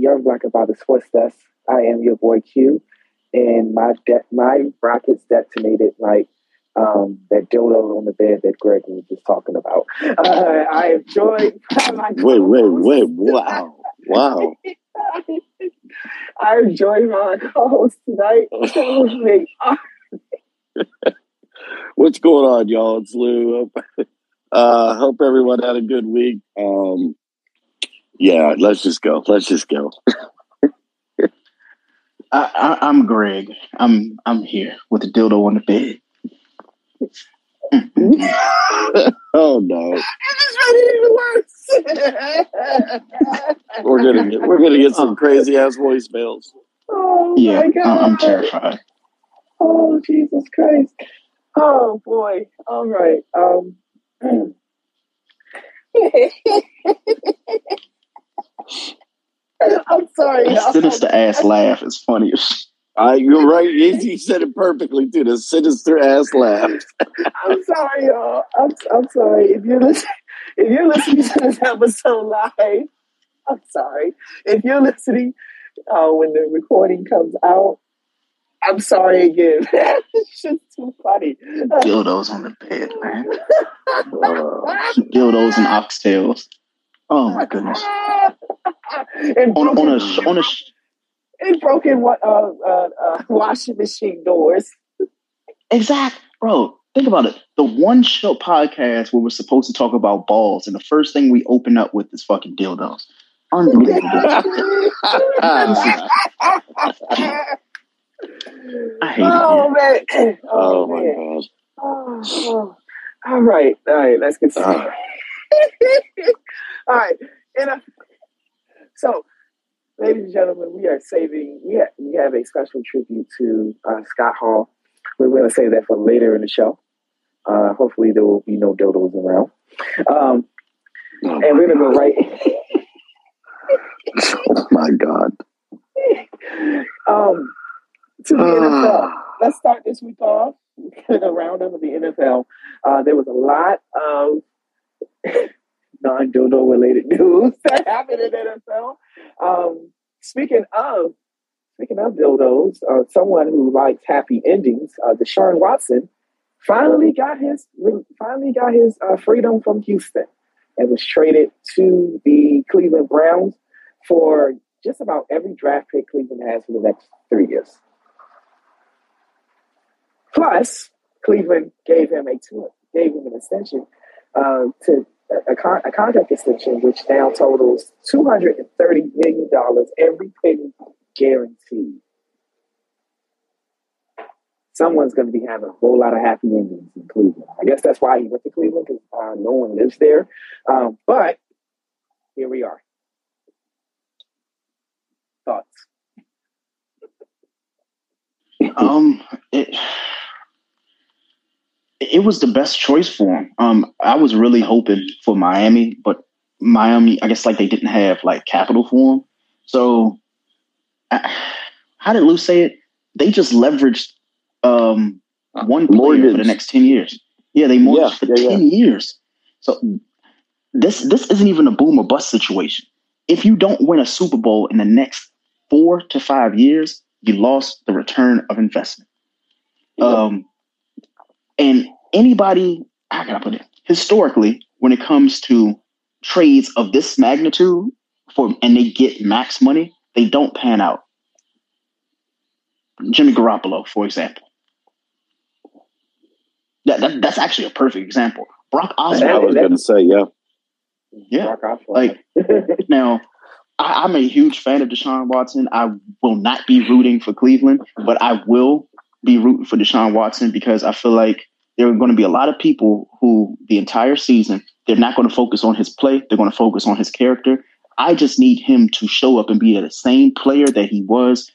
Young Black about the Sports Desk. I am your boy Q, and my rockets detonated like that dildo on the bed that Greg was just talking about. I enjoyed my wait, wow. I enjoyed my co-host tonight. What's going on, y'all? It's Lou. Hope everyone had a good week. Yeah, let's just go. I'm Greg. I'm here with a dildo on the bed. Oh no! It just made it even worse. we're gonna get some crazy ass voicemails. Oh yeah, my God. I'm terrified. Oh Jesus Christ! Oh boy! All right. I'm sorry. That sinister ass laugh is funny. You're right. He said it perfectly too. The sinister ass laugh. I'm sorry, y'all. I'm sorry. If you're listening to this episode live, I'm sorry. If you're listening when the recording comes out, I'm sorry again. It's just too funny. Dildos on the bed, man. Dildos and oxtails. Oh my goodness. It broke in washing machine doors. Exactly. Bro, think about it. The one show podcast where we're supposed to talk about balls, and the first thing we open up with is fucking dildos. Unbelievable. I hate it. Man. Oh, man. My God. Oh. All right. Let's get started. All right. So, ladies and gentlemen, we have a special tribute to Scott Hall. We're going to save that for later in the show. Hopefully there will be no dildos around. And we're going to go right... Oh, my God. To the NFL. Let's start this week off with a roundup of the NFL. There was a lot of... non-dildo related news that happened in NFL. Speaking of dildos, someone who likes happy endings, Deshaun Watson, finally got his freedom from Houston and was traded to the Cleveland Browns for just about every draft pick Cleveland has for the next 3 years. Plus, Cleveland gave him an extension to. A contract extension, which now totals $230 million, every penny guaranteed. Someone's going to be having a whole lot of happy endings in Cleveland. I guess that's why he went to Cleveland, because no one lives there. But here we are. Thoughts? It was the best choice for him. I was really hoping for Miami, but Miami, I guess, like, they didn't have like capital for him. So, how did Lou say it? They just leveraged one player for the next 10 years. Yeah, they mortgaged for 10 years. So this isn't even a boom or bust situation. If you don't win a Super Bowl in the next 4 to 5 years, you lost the return of investment. Yeah. And anybody, how can I put it? Historically, when it comes to trades of this magnitude, and they get max money, they don't pan out. Jimmy Garoppolo, for example. That's actually a perfect example. Brock Osweiler. I was going to say, yeah. Yeah. Brock Osweiler. Like, now, I'm a huge fan of Deshaun Watson. I will not be rooting for Cleveland, but I will be rooting for Deshaun Watson, because I feel like there are going to be a lot of people who the entire season, they're not going to focus on his play. They're going to focus on his character. I just need him to show up and be the same player that he was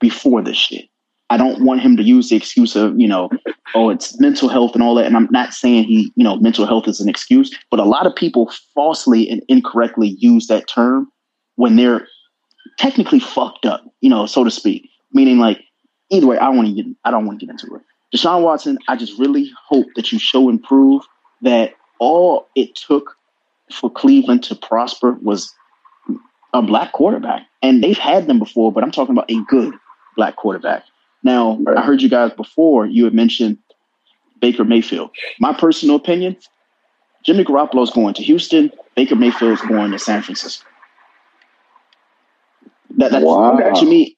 before this shit. I don't want him to use the excuse of, it's mental health and all that. And I'm not saying mental health is an excuse, but a lot of people falsely and incorrectly use that term when they're technically fucked up, so to speak. Meaning, like, either way, I don't want to get into it. Deshaun Watson, I just really hope that you show and prove that all it took for Cleveland to prosper was a black quarterback. And they've had them before, but I'm talking about a good black quarterback. Now, I heard you guys before, you had mentioned Baker Mayfield. My personal opinion, Jimmy Garoppolo is going to Houston. Baker Mayfield is going to San Francisco. That's wow. To me.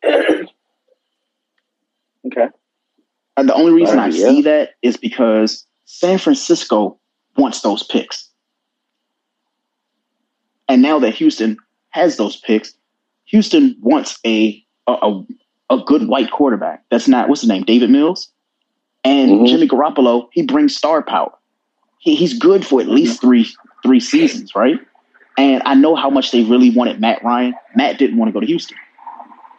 Okay. And the only reason I see that is because San Francisco wants those picks. And now that Houston has those picks, Houston wants a good white quarterback. That's not, what's his name, David Mills? And Jimmy Garoppolo, he brings star power. He's good for at least three seasons, right? And I know how much they really wanted Matt Ryan. Matt didn't want to go to Houston.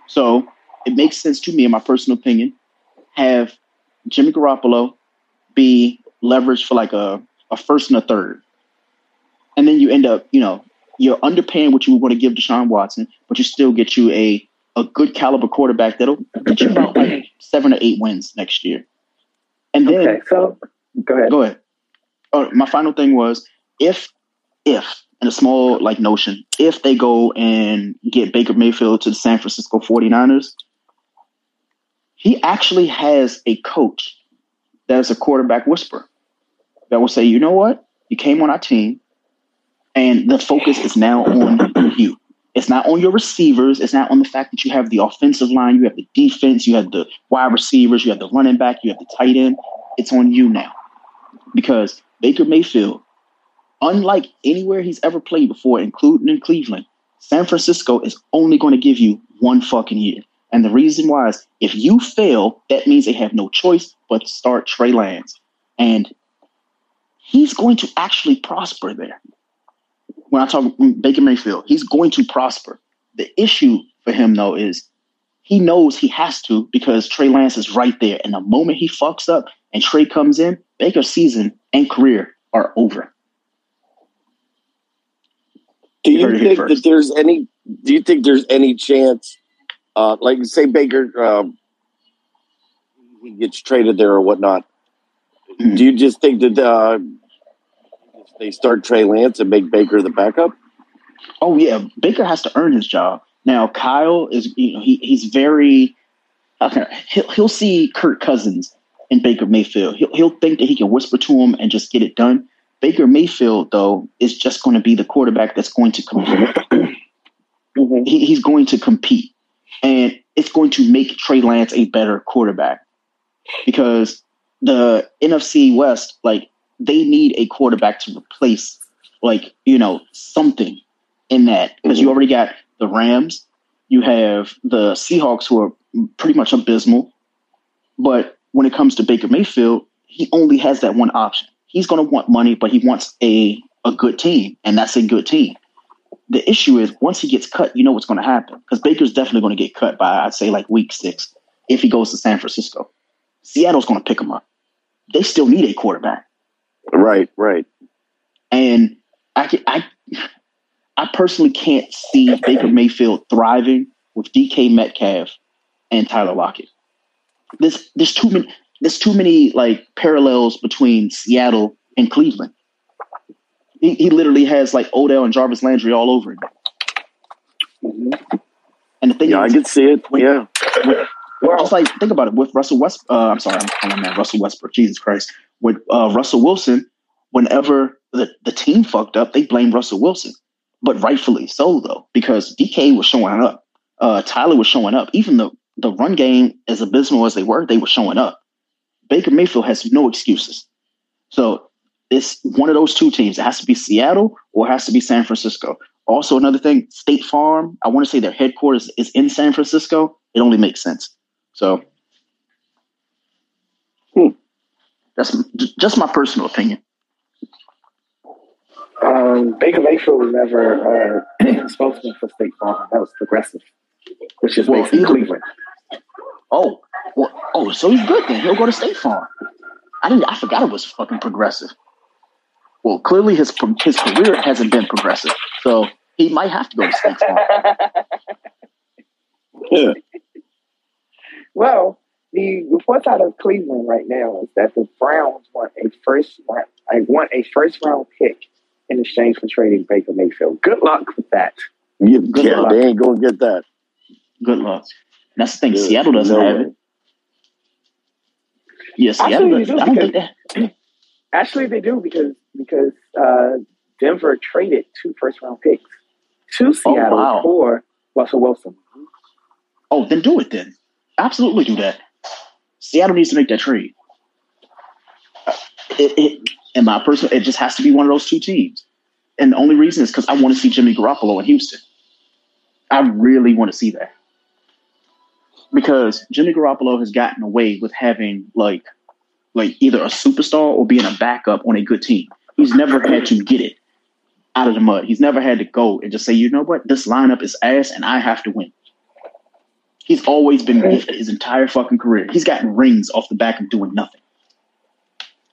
So it makes sense to me, in my personal opinion, have Jimmy Garoppolo be leveraged for like a first and a third. And then you end up, you know, you're underpaying what you were going to give Deshaun Watson, but you still get you a good caliber quarterback that'll get you about like 7 or 8 wins next year. And then go ahead. Oh, my final thing was if in a small like notion, if they go and get Baker Mayfield to the San Francisco 49ers, he actually has a coach that is a quarterback whisperer that will say, you know what? You came on our team and the focus is now on you. It's not on your receivers. It's not on the fact that you have the offensive line. You have the defense. You have the wide receivers. You have the running back. You have the tight end. It's on you now because Baker Mayfield, unlike anywhere he's ever played before, including in Cleveland, San Francisco is only going to give you one fucking year. And the reason why is if you fail, that means they have no choice but to start Trey Lance. And he's going to actually prosper there. When I talk Baker Mayfield, he's going to prosper. The issue for him, though, is he knows he has to because Trey Lance is right there. And the moment he fucks up and Trey comes in, Baker's season and career are over. Do you think there's any chance? Like say Baker, he gets traded there or whatnot. Do you just think that they start Trey Lance and make Baker the backup? Oh yeah, Baker has to earn his job. Now Kyle is, you know, he's very okay. He'll see Kirk Cousins and Baker Mayfield. He'll think that he can whisper to him and just get it done. Baker Mayfield though is just going to be the quarterback that's going to compete. He's going to compete. And it's going to make Trey Lance a better quarterback because the NFC West, like they need a quarterback to replace, like, you know, something in that because you already got the Rams. You have the Seahawks who are pretty much abysmal. But when it comes to Baker Mayfield, he only has that one option. He's going to want money, but he wants a good team. And that's a good team. The issue is once he gets cut, you know what's going to happen because Baker's definitely going to get cut by, I'd say, like week 6 if he goes to San Francisco. Seattle's going to pick him up. They still need a quarterback. Right. And I personally can't see Baker Mayfield thriving with DK Metcalf and Tyler Lockett. There's too many like parallels between Seattle and Cleveland. He literally has like Odell and Jarvis Landry all over him. And the thing is, I can see it. Just like think about it with Russell Westbrook. I'm sorry, I'm calling that Russell Westbrook. Jesus Christ. With Russell Wilson, whenever the team fucked up, they blamed Russell Wilson, but rightfully so though, because DK was showing up, Tyler was showing up. Even the run game, as abysmal as they were showing up. Baker Mayfield has no excuses. So. It's one of those two teams. It has to be Seattle or it has to be San Francisco. Also, another thing, State Farm, I want to say their headquarters is in San Francisco. It only makes sense. So that's just my personal opinion. Baker Mayfield was never spokesman for State Farm. That was Progressive, which is based in Cleveland. Oh, so he's good then. He'll go to State Farm. I forgot it was fucking Progressive. Well, clearly his career hasn't been progressive, so he might have to go to State Farm. Yeah. Well, the reports out of Cleveland right now is that the Browns want a first round pick in exchange for trading Baker Mayfield. Good luck with that. Yeah, they ain't going to get that. Good luck. And that's the thing. Yeah, Seattle doesn't have it. Yes, yeah, Seattle doesn't have it. Actually, they do because Denver traded 2 first-round picks to Seattle for Russell Wilson. Oh, then do it then. Absolutely do that. Seattle needs to make that trade. In my personal, it just has to be one of those two teams. And the only reason is because I want to see Jimmy Garoppolo in Houston. I really want to see that. Because Jimmy Garoppolo has gotten away with having like either a superstar or being a backup on a good team. He's never had to get it out of the mud. He's never had to go and just say, you know what, this lineup is ass and I have to win. He's always been good his entire fucking career. He's gotten rings off the back of doing nothing.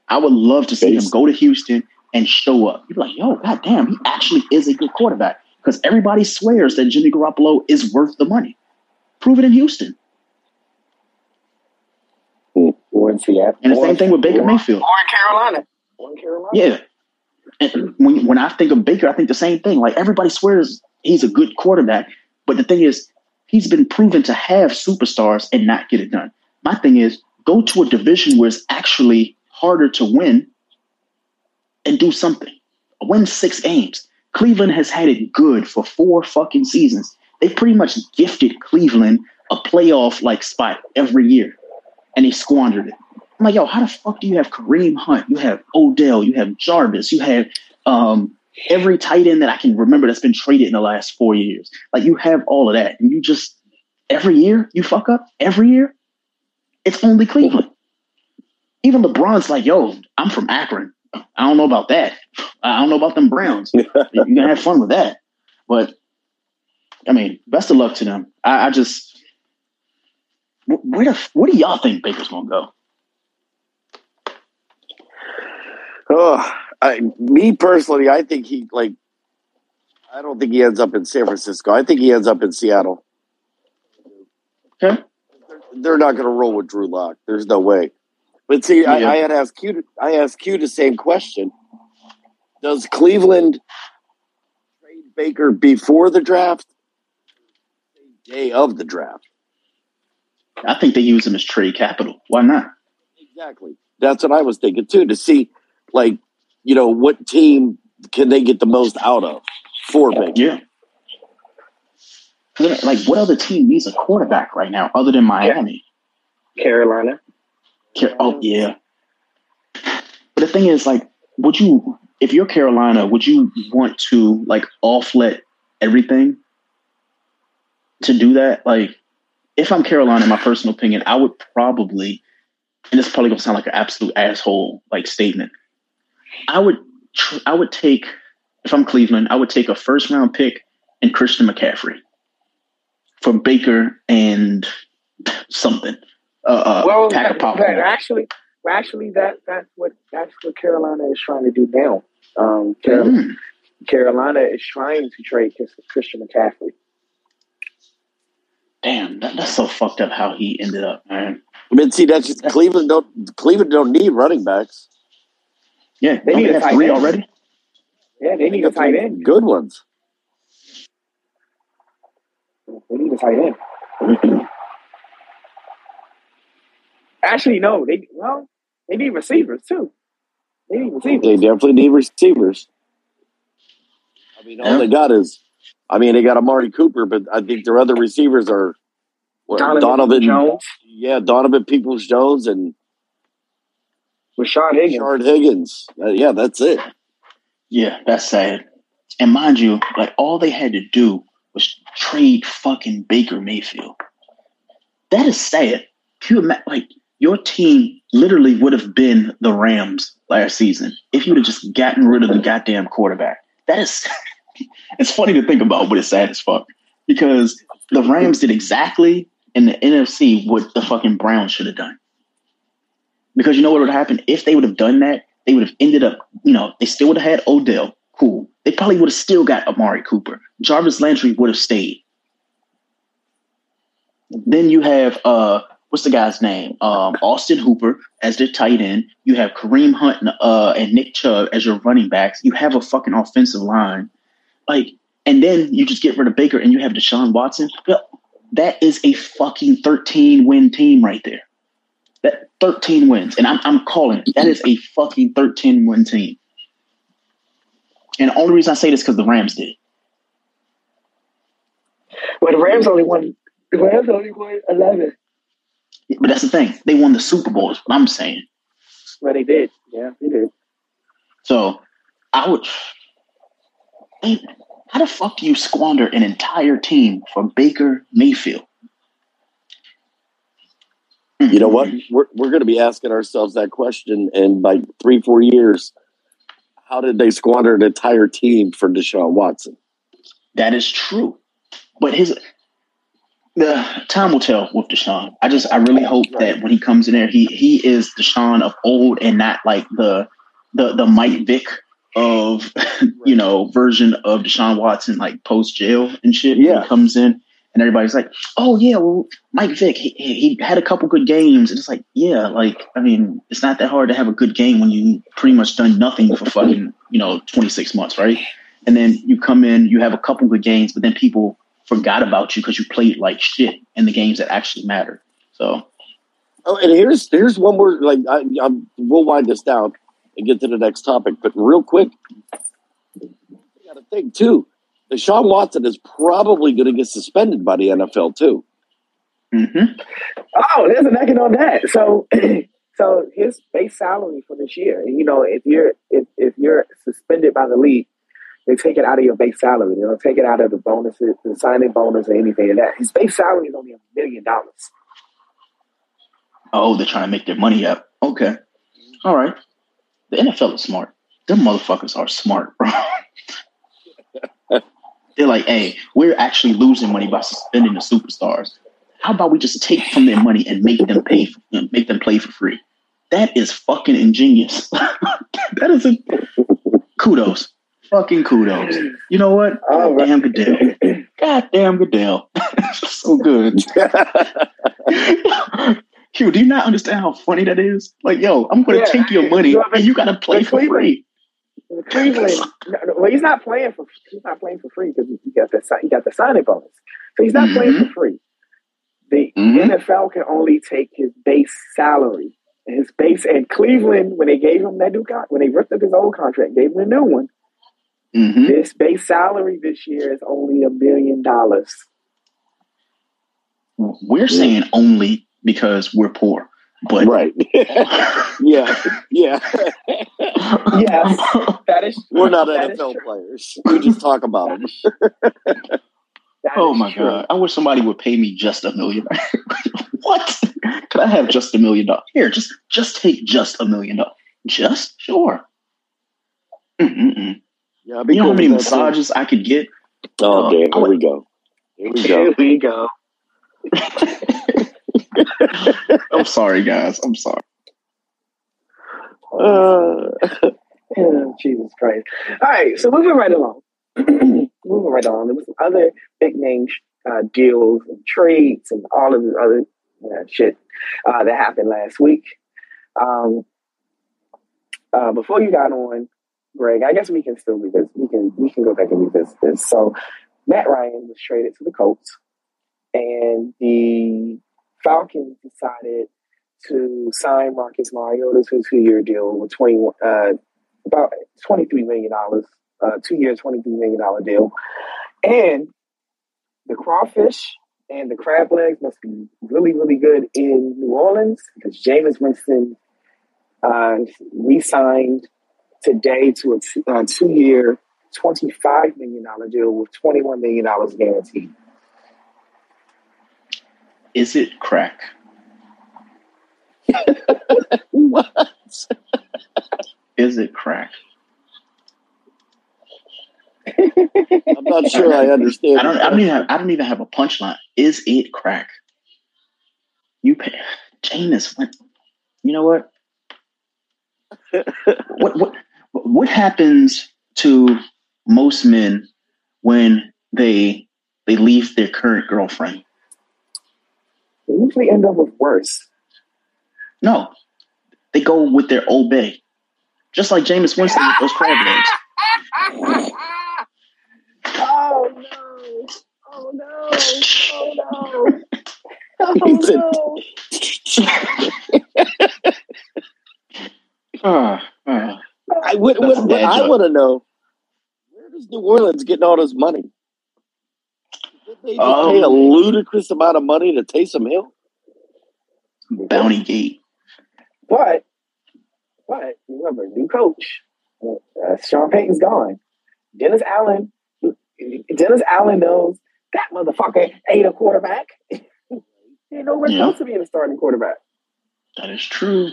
I would love to see him go to Houston and show up. You'd be like, yo, goddamn, he actually is a good quarterback. Because everybody swears that Jimmy Garoppolo is worth the money. Prove it in Houston. Or in Seattle. And the same thing with Baker Mayfield. Or in Carolina. Yeah. And when I think of Baker, I think the same thing. Like, everybody swears he's a good quarterback. But the thing is, he's been proven to have superstars and not get it done. My thing is, go to a division where it's actually harder to win and do something. Win 6 games. Cleveland has had it good for 4 fucking seasons. They pretty much gifted Cleveland a playoff-like spot every year, and they squandered it. I'm like, yo, how the fuck do you have Kareem Hunt? You have Odell. You have Jarvis. You have every tight end that I can remember that's been traded in the last 4 years. Like, you have all of that, and you just every year you fuck up. Every year, it's only Cleveland. Even LeBron's like, yo, I'm from Akron. I don't know about that. I don't know about them Browns. You're going to have fun with that. But, I mean, best of luck to them. I just – where do y'all think Baker's going to go? Oh, me personally, I think he – like, I don't think he ends up in San Francisco. I think he ends up in Seattle. Okay. They're not going to roll with Drew Lock. There's no way. But see, yeah. I asked you the same question. Does Cleveland trade Baker before the draft, day of the draft? I think they use him as trade capital. Why not? Exactly. That's what I was thinking too. To see, like, you know, what team can they get the most out of for Baker? Yeah. Like, what other team needs a quarterback right now other than Miami? Carolina. Oh, yeah. But the thing is, like, would you, if you're Carolina, would you want to, like, offlet everything to do that? Like, if I'm Carolina, in my personal opinion, I would probably, and this is probably going to sound like an absolute asshole, like, statement. I would take, if I'm Cleveland, I would take a first-round pick and Christian McCaffrey for Baker and something. Well, that's what Carolina is trying to do now. Carolina is trying to trade Christian McCaffrey. Damn, that's so fucked up how he ended up, man. I mean, see, that's just Cleveland don't need running backs. Yeah, they need a tight end already. Yeah, they need a tight end. Good ones. They need a tight end. Actually, no. They need receivers too. They need receivers. They definitely need receivers. I mean, all they got is, I mean, they got a Amari Cooper, but I think their other receivers are Donovan Jones. Yeah, Donovan Peoples-Jones and Rashard Higgins. Yeah, that's it. Yeah, that's sad. And mind you, like, all they had to do was trade fucking Baker Mayfield. That is sad. Like, your team literally would have been the Rams last season if you'd have just gotten rid of the goddamn quarterback. That is, it's funny to think about, but it's sad as fuck. Because the Rams did exactly in the NFC what the fucking Browns should have done. Because you know what would have happened? If they would have done that, they would have ended up, you know, they still would have had Odell. Cool. They probably would have still got Amari Cooper. Jarvis Landry would have stayed. Then you have, what's the guy's name? Austin Hooper as their tight end. You have Kareem Hunt and Nick Chubb as your running backs. You have a fucking offensive line. Like, And then you just get rid of Baker and you have Deshaun Watson. That is a fucking 13-win team right there. That 13 wins. And I'm calling it. That is a fucking 13-win team. And the only reason I say this is because the Rams did. Well, the Rams only won 11. Yeah, but that's the thing. They won the Super Bowl is what I'm saying. Well, they did. Yeah, they did. So, how the fuck do you squander an entire team for Baker Mayfield? You know what? We're going to be asking ourselves that question in like 3-4 years. How did they squander an entire team for Deshaun Watson? That is true. But the time will tell with Deshaun. I really hope that when he comes in there, he is Deshaun of old and not like the Mike Vick of, you know, version of Deshaun Watson, like post jail and shit. Yeah. When he comes in and everybody's like, oh yeah, well, Mike Vick, he had a couple good games. And it's like, yeah, like, I mean, it's not that hard to have a good game when you pretty much done nothing for fucking, 26 months. Right. And then you come in, you have a couple good games, but then people forgot about you because you played like shit in the games that actually mattered. So, oh, and here's one more. Like, we'll wind this down and get to the next topic. But real quick, you got to think too. Deshaun Watson is probably going to get suspended by the NFL too. Mm-hmm. Oh, there's a nugget on that. So his base salary for this year. You know, if you're suspended by the league, they take it out of your base salary. They don't take it out of the bonuses, the signing bonus, or anything like that. His base salary is only $1 million. Oh, they're trying to make their money up. Okay. All right. The NFL is smart. Them motherfuckers are smart, bro. They're like, hey, we're actually losing money by suspending the superstars. How about we just take from their money and make them play for free? That is fucking ingenious. That is a kudos. Fucking kudos. You know what? All right. Damn Goodell. Goddamn Goodell. So good. Q, do you not understand how funny that is? Like, yo, I'm going to take your money and you got to play for free. Cleveland. Well, he's not playing for free because he got the signing bonus. So he's not playing for free. The NFL can only take his base salary. And Cleveland, when they gave him that new contract, when they ripped up his old contract, gave him a new one. Mm-hmm. This base salary this year is only $1 million. We're saying only because we're poor, but right? yeah. Yes, that is true. We're not NFL players. We just talk about them. Oh my God! I wish somebody would pay me just $1 million. What? Could I have just $1 million? Here, just take just $1 million. Just sure. Mm-mm-mm. Yeah, you know how many massages I could get? Oh, damn. Here we go. I'm sorry, guys. I'm sorry. Jesus Christ. All right, so moving right along. There was some other big-name deals and trades and all of this other shit that happened last week. Before you got on, Greg, I guess we can still do this. We can go back and revisit this. So Matt Ryan was traded to the Colts, and the Falcons decided to sign Marcus Mariota to a 2-year deal with about $23 million, 2 year, $23 million deal. And the crawfish and the crab legs must be really, really good in New Orleans because Jameis Winston re-signed today to a 2-year, $25 million deal with $21 million guaranteed. Is it crack? What? Is it crack? I'm not sure I understand. I don't even have a punchline. Is it crack? You pay Jameis. You know what? What happens to most men when they leave their current girlfriend? They usually end up with worse. No. They go with their old bae. Just like Jameis Winston with those crab legs. I want to know, where does New Orleans getting all this money? Did they just pay a ludicrous amount of money to Taysom Hill? Bounty Gate. But remember, new coach. Sean Payton's gone. Dennis Allen knows that motherfucker ain't a quarterback. He ain't nowhere else to be in a starting quarterback. That is true.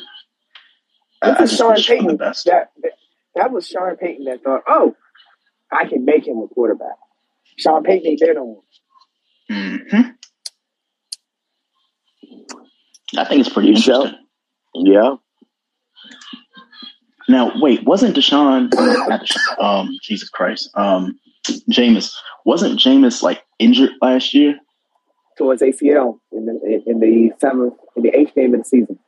This is Sean Payton. That was Sean Payton that thought, I can make him a quarterback. Sean Payton ain't there no more. Mm-hmm. I think it's pretty interesting. Yeah. Now, wait, wasn't Jameis, wasn't Jameis like injured last year? Towards ACL in the seventh, in the eighth game of the season.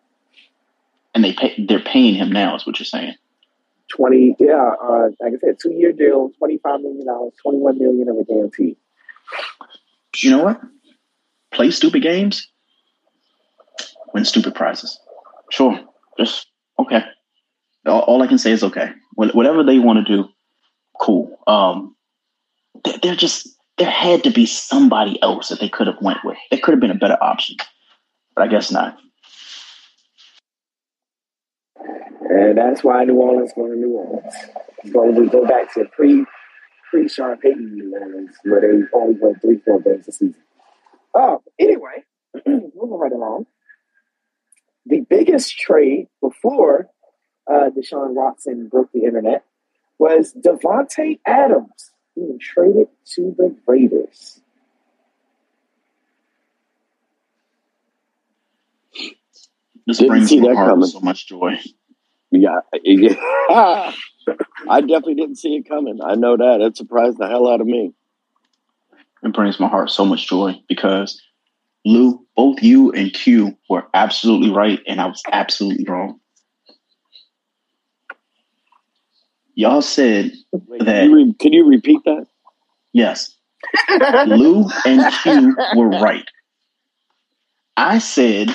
And they're paying him now, is what you're saying. Like I said, 2-year deal, $25 million, $21 million of a guarantee. You know what? Play stupid games, win stupid prizes. Sure, just okay. All I can say is okay. Whatever they want to do, cool. There had to be somebody else that they could have went with. There could have been a better option, but I guess not. And that's why New Orleans is going to New Orleans. It's going to go back to pre Sean Payton New Orleans, where they only won 3-4 games a season. Anyway, moving right along. The biggest trade before Deshaun Watson broke the internet was Davante Adams being traded to the Raiders. This brings my heart so much joy. Yeah. I definitely didn't see it coming. I know that. It surprised the hell out of me. It brings my heart so much joy because, Lou, both you and Q were absolutely right, and I was absolutely wrong. Y'all said Can you repeat that? Yes. Lou and Q were right. I said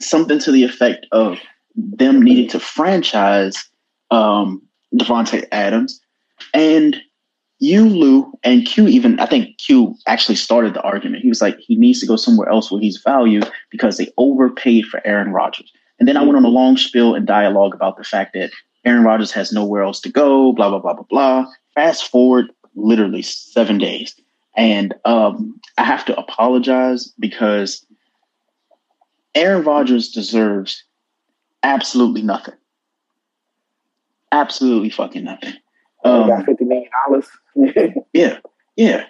something to the effect of them needing to franchise Davante Adams, and you, Lou, and Q even, I think Q actually started the argument. He was like, he needs to go somewhere else where he's valued because they overpaid for Aaron Rodgers. And then I went on a long spiel and dialogue about the fact that Aaron Rodgers has nowhere else to go, blah, blah, blah, blah, blah. Fast forward literally 7 days. And I have to apologize because Aaron Rodgers deserves absolutely nothing. Absolutely fucking nothing. Got $50 million. Yeah.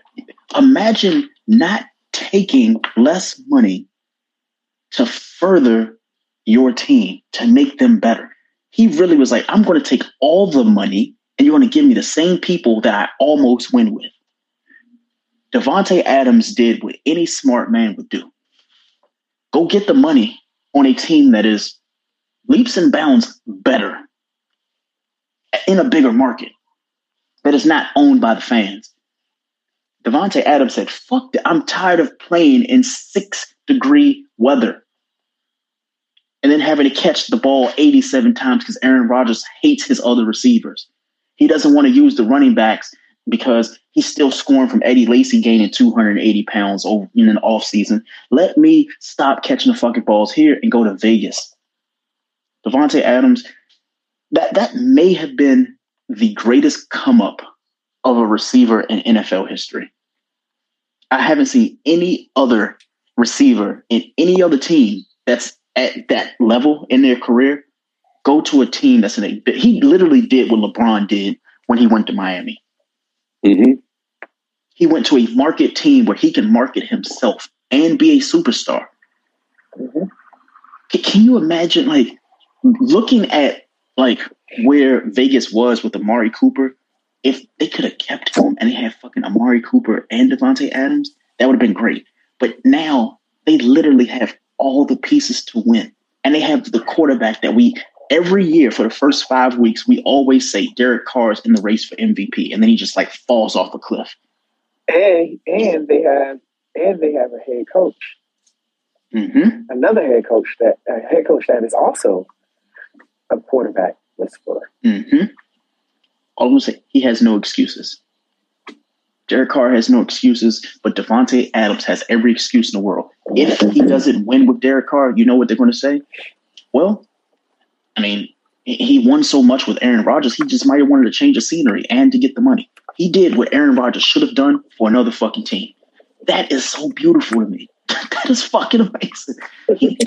Imagine not taking less money to further your team, to make them better. He really was like, I'm going to take all the money and you're going to give me the same people that I almost win with. Davante Adams did what any smart man would do. Go get the money on a team that is leaps and bounds better in a bigger market that is not owned by the fans. Davante Adams said, fuck that. I'm tired of playing in 6-degree weather and then having to catch the ball 87 times because Aaron Rodgers hates his other receivers. He doesn't want to use the running backs because he's still scoring from Eddie Lacy gaining 280 pounds in an offseason. Let me stop catching the fucking balls here and go to Vegas. Davante Adams, that may have been the greatest come-up of a receiver in NFL history. I haven't seen any other receiver in any other team that's at that level in their career go to a team that's he literally did what LeBron did when he went to Miami. Mm-hmm. He went to a market team where he can market himself and be a superstar. Mm-hmm. Can you imagine, like, looking at like where Vegas was with Amari Cooper, if they could have kept him and they had fucking Amari Cooper and Davante Adams, that would have been great. But now they literally have all the pieces to win. And they have the quarterback that every year for the first 5 weeks, we always say Derek Carr is in the race for MVP. And then he just like falls off a cliff. And they have a head coach. Mm-hmm. Another head coach that is also a quarterback whisperer. Mm-hmm. All I'm going to say, he has no excuses. Derek Carr has no excuses, but Davante Adams has every excuse in the world. If he doesn't win with Derek Carr, you know what they're going to say? Well, I mean, he won so much with Aaron Rodgers, he just might have wanted to change the scenery and to get the money. He did what Aaron Rodgers should have done for another fucking team. That is so beautiful to me. That is fucking amazing.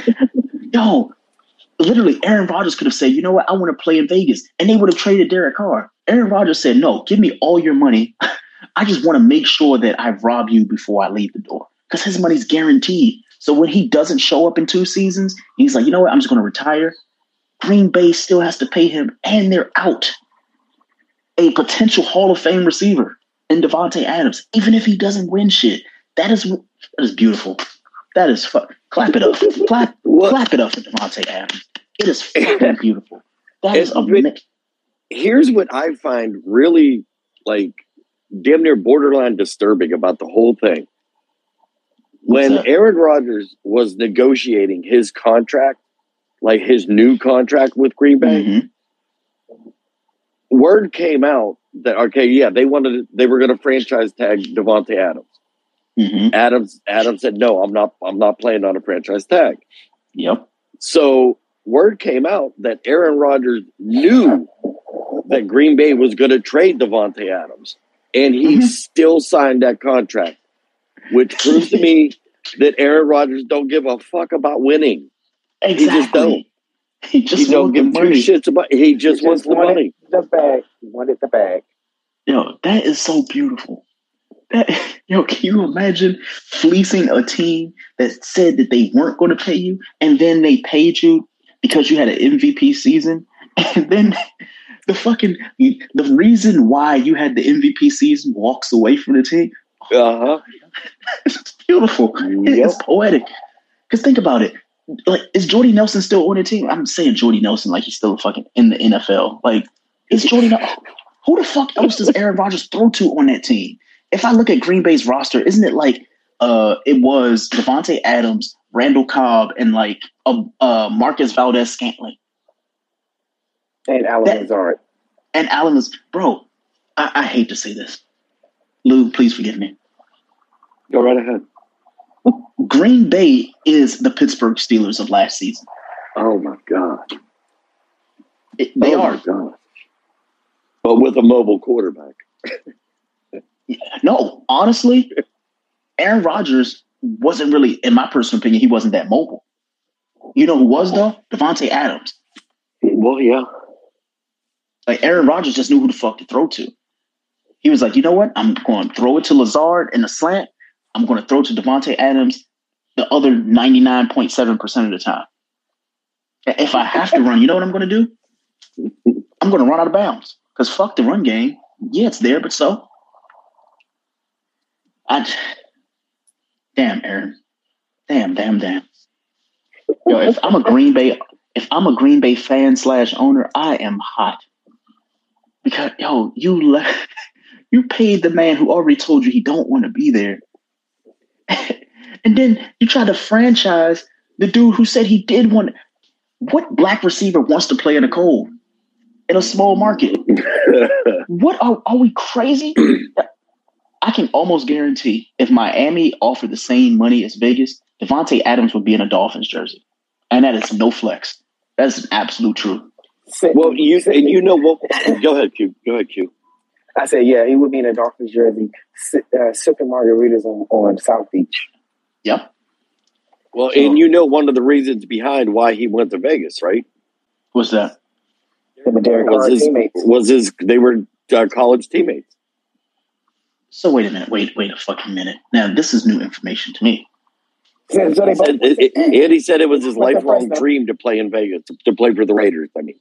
Literally, Aaron Rodgers could have said, you know what, I want to play in Vegas. And they would have traded Derek Carr. Aaron Rodgers said, no, give me all your money. I just want to make sure that I rob you before I leave the door. Because his money's guaranteed. So when he doesn't show up in 2 seasons, he's like, you know what, I'm just going to retire. Green Bay still has to pay him, and they're out a potential Hall of Fame receiver in Davante Adams, even if he doesn't win shit. That is beautiful. That is fuck. Clap it up. Clap it up for Davante Adams. It is fucking beautiful. That is amazing. Here's what I find really, like, damn near borderline disturbing about the whole thing. When Aaron Rodgers was negotiating his contract, like his new contract with Green Bay, mm-hmm. word came out that, okay, yeah, they were going to franchise tag Davante Adams. Mm-hmm. Adams said, no, I'm not playing on a franchise tag. Yep. So word came out that Aaron Rodgers knew that Green Bay was going to trade Davante Adams, and he mm-hmm. still signed that contract, which proves to me that Aaron Rodgers don't give a fuck about winning. Exactly. He just don't. He don't give two shits about. He just wants the money. Wanted the bag. Yo, that is so beautiful. Can you imagine fleecing a team that said that they weren't going to pay you, and then they paid you because you had an MVP season, and then the reason why you had the MVP season walks away from the team? Uh-huh. It's beautiful. Yep. It's poetic. Because think about it. Like, is Jordy Nelson still on the team? I'm saying Jordy Nelson like he's still fucking in the NFL. Like, is Jordy Nelson? Who the fuck else does Aaron Rodgers throw to on that team? If I look at Green Bay's roster, isn't it like it was Davante Adams, Randall Cobb, and like Marcus Valdez-Scantling? And Alan Lazard. And Alan Lazard. Bro, I hate to say this. Lou, please forgive me. Go right ahead. Green Bay is the Pittsburgh Steelers of last season. Oh, my God. They are. God. But with a mobile quarterback. No, honestly, Aaron Rodgers wasn't really, in my personal opinion, he wasn't that mobile. You know who was, though? Davante Adams. Well, yeah. Like, Aaron Rodgers just knew who the fuck to throw to. He was like, you know what? I'm going to throw it to Lazard in the slant. I'm going to throw to Davante Adams the other 99.7% of the time. If I have to run, you know what I'm going to do? I'm going to run out of bounds because fuck the run game. Yeah, it's there, but so. Damn, Aaron. Damn. Yo, if I'm a Green Bay fan / owner, I am hot. Because, yo, you paid the man who already told you he don't want to be there. And then you try to franchise the dude who said he did want. What black receiver wants to play in the cold in a small market? What are we crazy? I can almost guarantee if Miami offered the same money as Vegas, Davante Adams would be in a Dolphins jersey, and that is no flex. That's an absolute truth. Well, go ahead, Q. I said, yeah, he would be in a Dolphins jersey, sipping margaritas on South Beach. Yep. Well, so, and one of the reasons behind why he went to Vegas, right? What's that? They were college teammates. So wait a minute. Wait a fucking minute. Now, this is new information to me. Yeah, Andy said it was his lifelong dream to play in Vegas, to play for the Raiders, I mean.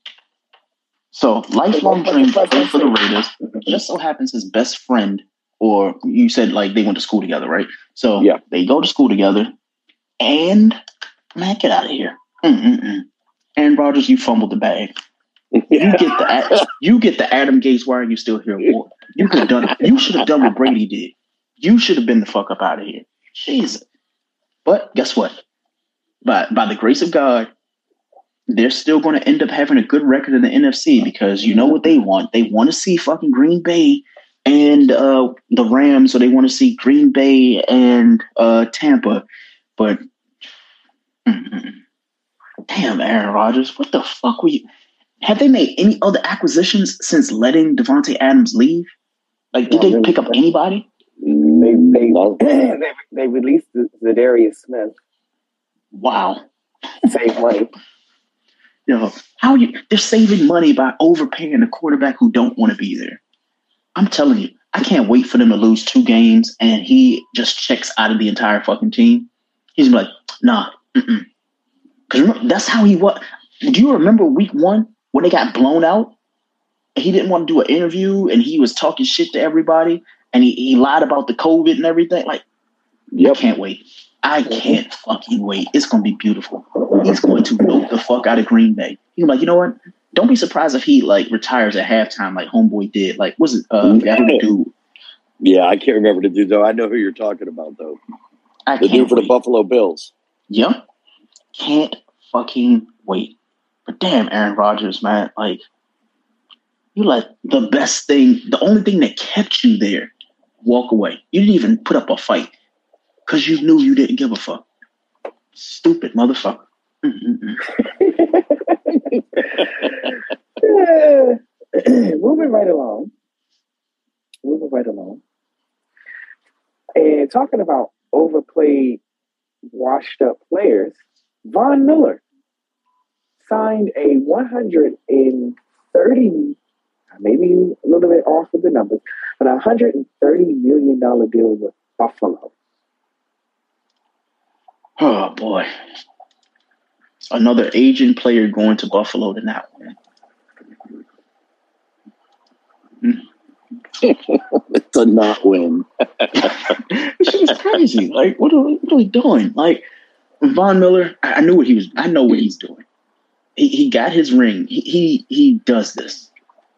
So, lifelong dream to play for the Raiders. Just so happens his best friend, or you said like they went to school together, right? So yeah. They go to school together, and man, get out of here. Aaron Rodgers, you fumbled the bag. Yeah. You get the Adam Gates. Why are you still here? You should have done what Brady did. You should have been the fuck up out of here. Jesus. But guess what? By the grace of God, they're still going to end up having a good record in the NFC because you know what they want. They want to see fucking Green Bay and the Rams, so they want to see Green Bay and Tampa. But damn, Aaron Rodgers, what the fuck were you? Have they made any other acquisitions since letting Davante Adams leave? Like, did they pick up anybody? They released Zadarius Smith. Wow. Save money. You know, how you? They're saving money by overpaying a quarterback who don't want to be there. I'm telling you, I can't wait for them to lose 2 games and he just checks out of the entire fucking team. He's like, nah, because that's how he was. Do you remember week 1 when they got blown out? He didn't want to do an interview and he was talking shit to everybody and he lied about the COVID and everything. Like, yep. I can't wait. I can't fucking wait. It's going to be beautiful. He's going to milk the fuck out of Green Bay. He's like, you know what? Don't be surprised if he, like, retires at halftime like Homeboy did. Like, was it the dude? Yeah, I can't remember the dude, though. I know who you're talking about, though. The dude for the Buffalo Bills. Yep. Can't fucking wait. But damn, Aaron Rodgers, man. Like, you let the best thing, the only thing that kept you there, walk away. You didn't even put up a fight. Because you knew you didn't give a fuck. Stupid motherfucker. Moving right along. And talking about overplayed, washed up players, Von Miller signed a $130, maybe a little bit off of the numbers, but a $130 million deal with Buffalo. Oh, boy. Another aging player going to Buffalo than that one. To not win. This shit is crazy. Like, what are we doing? Like, Von Miller, I knew what he was. I know what he's doing. He got his ring. He does this.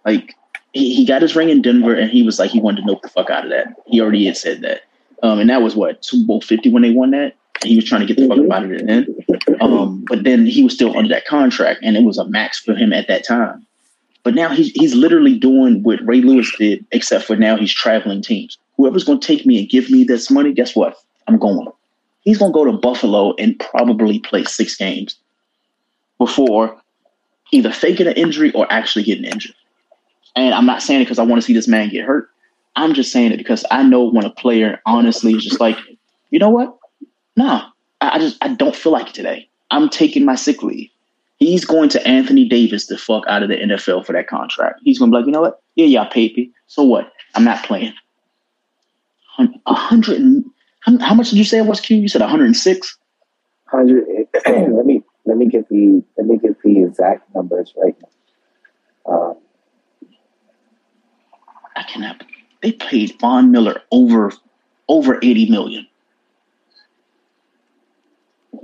Like, he got his ring in Denver, and he was like, he wanted to milk the fuck out of that. He already had said that. And that was what, Super Bowl 50 when they won that? He was trying to get the fuck out of it then. But then he was still under that contract, and it was a max for him at that time. But now he's literally doing what Ray Lewis did, except for now he's traveling teams. Whoever's going to take me and give me this money, guess what? I'm going. He's going to go to Buffalo and probably play 6 games before either faking an injury or actually getting injured. And I'm not saying it because I want to see this man get hurt. I'm just saying it because I know when a player honestly is just like, you know what? No, I don't feel like it today. I'm taking my sick leave. He's going to Anthony Davis the fuck out of the NFL for that contract. He's going to be like, you know what? Yeah, y'all paid me. So what? I'm not playing. 100. How much did you say it was, Q? You said 106? 100. Let me get the exact numbers right now. I cannot. They paid Von Miller over $80 million.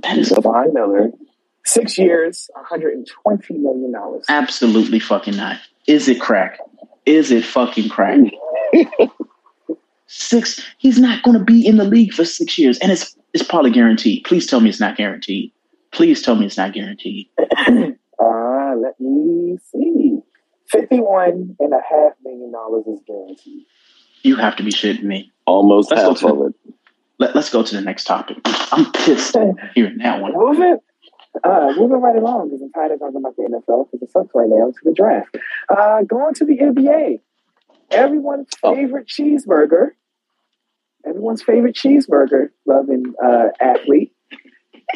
That is Von Miller. 6 years, $120 million. Absolutely fucking not. Is it crack? Is it fucking crack? 6. He's not going to be in the league for 6 years, and it's probably guaranteed. Please tell me it's not guaranteed. Let me see. $51.5 million is guaranteed. You have to be shitting me. Almost half of it. Let's go to the next topic. I'm pissed hearing that one. Moving right along, because I'm tired of talking about the NFL because it sucks right now, to the draft. Going to the NBA. Everyone's favorite cheeseburger loving athlete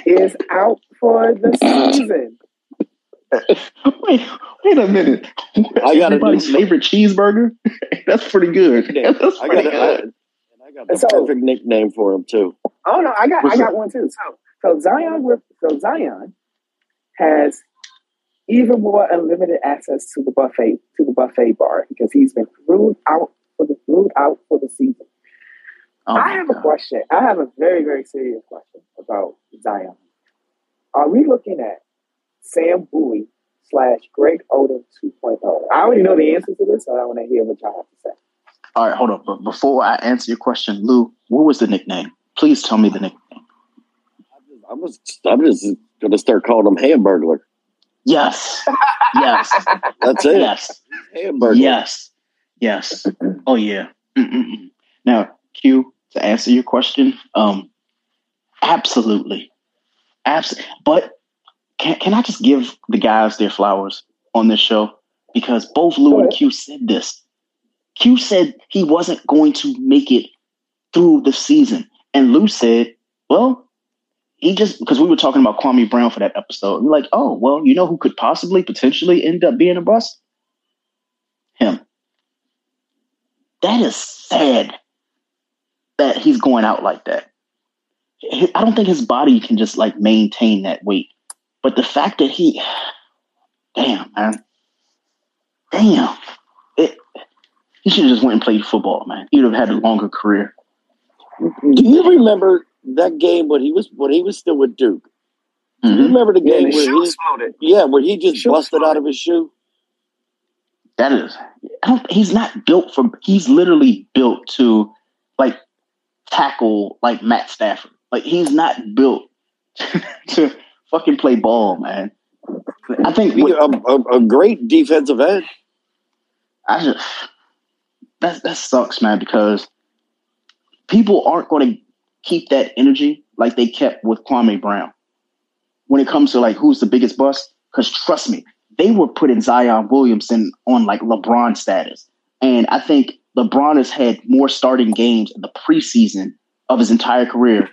is out for the season. Wait a minute. I got everybody's favorite cheeseburger? That's pretty good. That's pretty good. That's a perfect nickname for him too. Oh no, I got one too. So Zion has even more unlimited access to the buffet bar because he's been ruled out for the season. Oh, I have a question. I have a very, very serious question about Zion. Are we looking at Sam Bowie / Greg Oden 2.0? I already know the answer to this, so I want to hear what y'all have to say. All right, hold up. But before I answer your question, Lou, what was the nickname? Please tell me the nickname. I'm just going to start calling him Hamburglar. Yes. Yes. That's it. Yes. Hamburglar. Yes. Yes. Oh, yeah. Mm-mm-mm. Now, Q, to answer your question, absolutely. But can I just give the guys their flowers on this show? Because both Lou and Q said this. Q said he wasn't going to make it through the season. And Lou said, well, he just, because we were talking about Kwame Brown for that episode. And we're like, oh, well, you know who could potentially end up being a bust? Him. That is sad that he's going out like that. I don't think his body can just like maintain that weight. But the fact that he, damn, man. Damn. He should have just went and played football, man. He would have had a longer career. Do you remember that game when he was still with Duke? Do you remember the game where he just busted out of his shoe? That is, he's not built for. He's literally built to like tackle like Matt Stafford. Like he's not built to fucking play ball, man. I think a great defensive end. That sucks, man, because people aren't going to keep that energy like they kept with Kwame Brown when it comes to like who's the biggest bust. Because trust me, they were putting Zion Williamson on like LeBron status. And I think LeBron has had more starting games in the preseason of his entire career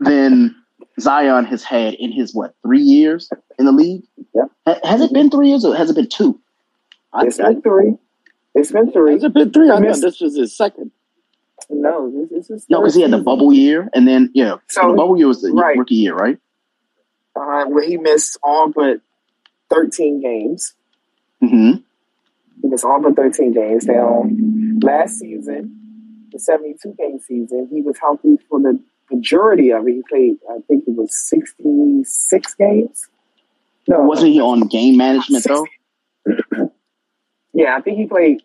than Zion has had in his, 3 years in the league? Yeah. Has it been 3 years or has it been two? It's been three. I thought this was his second. No, this is no, because he had the bubble year, and then so the bubble year was the rookie year, right? Where he missed all but 13 games. Mm-hmm. He missed all but 13 games. Now, last season, the 72-game season, he was healthy for the majority of it. He played, I think it was 66 games. No, wasn't he on game management though? Yeah, I think he played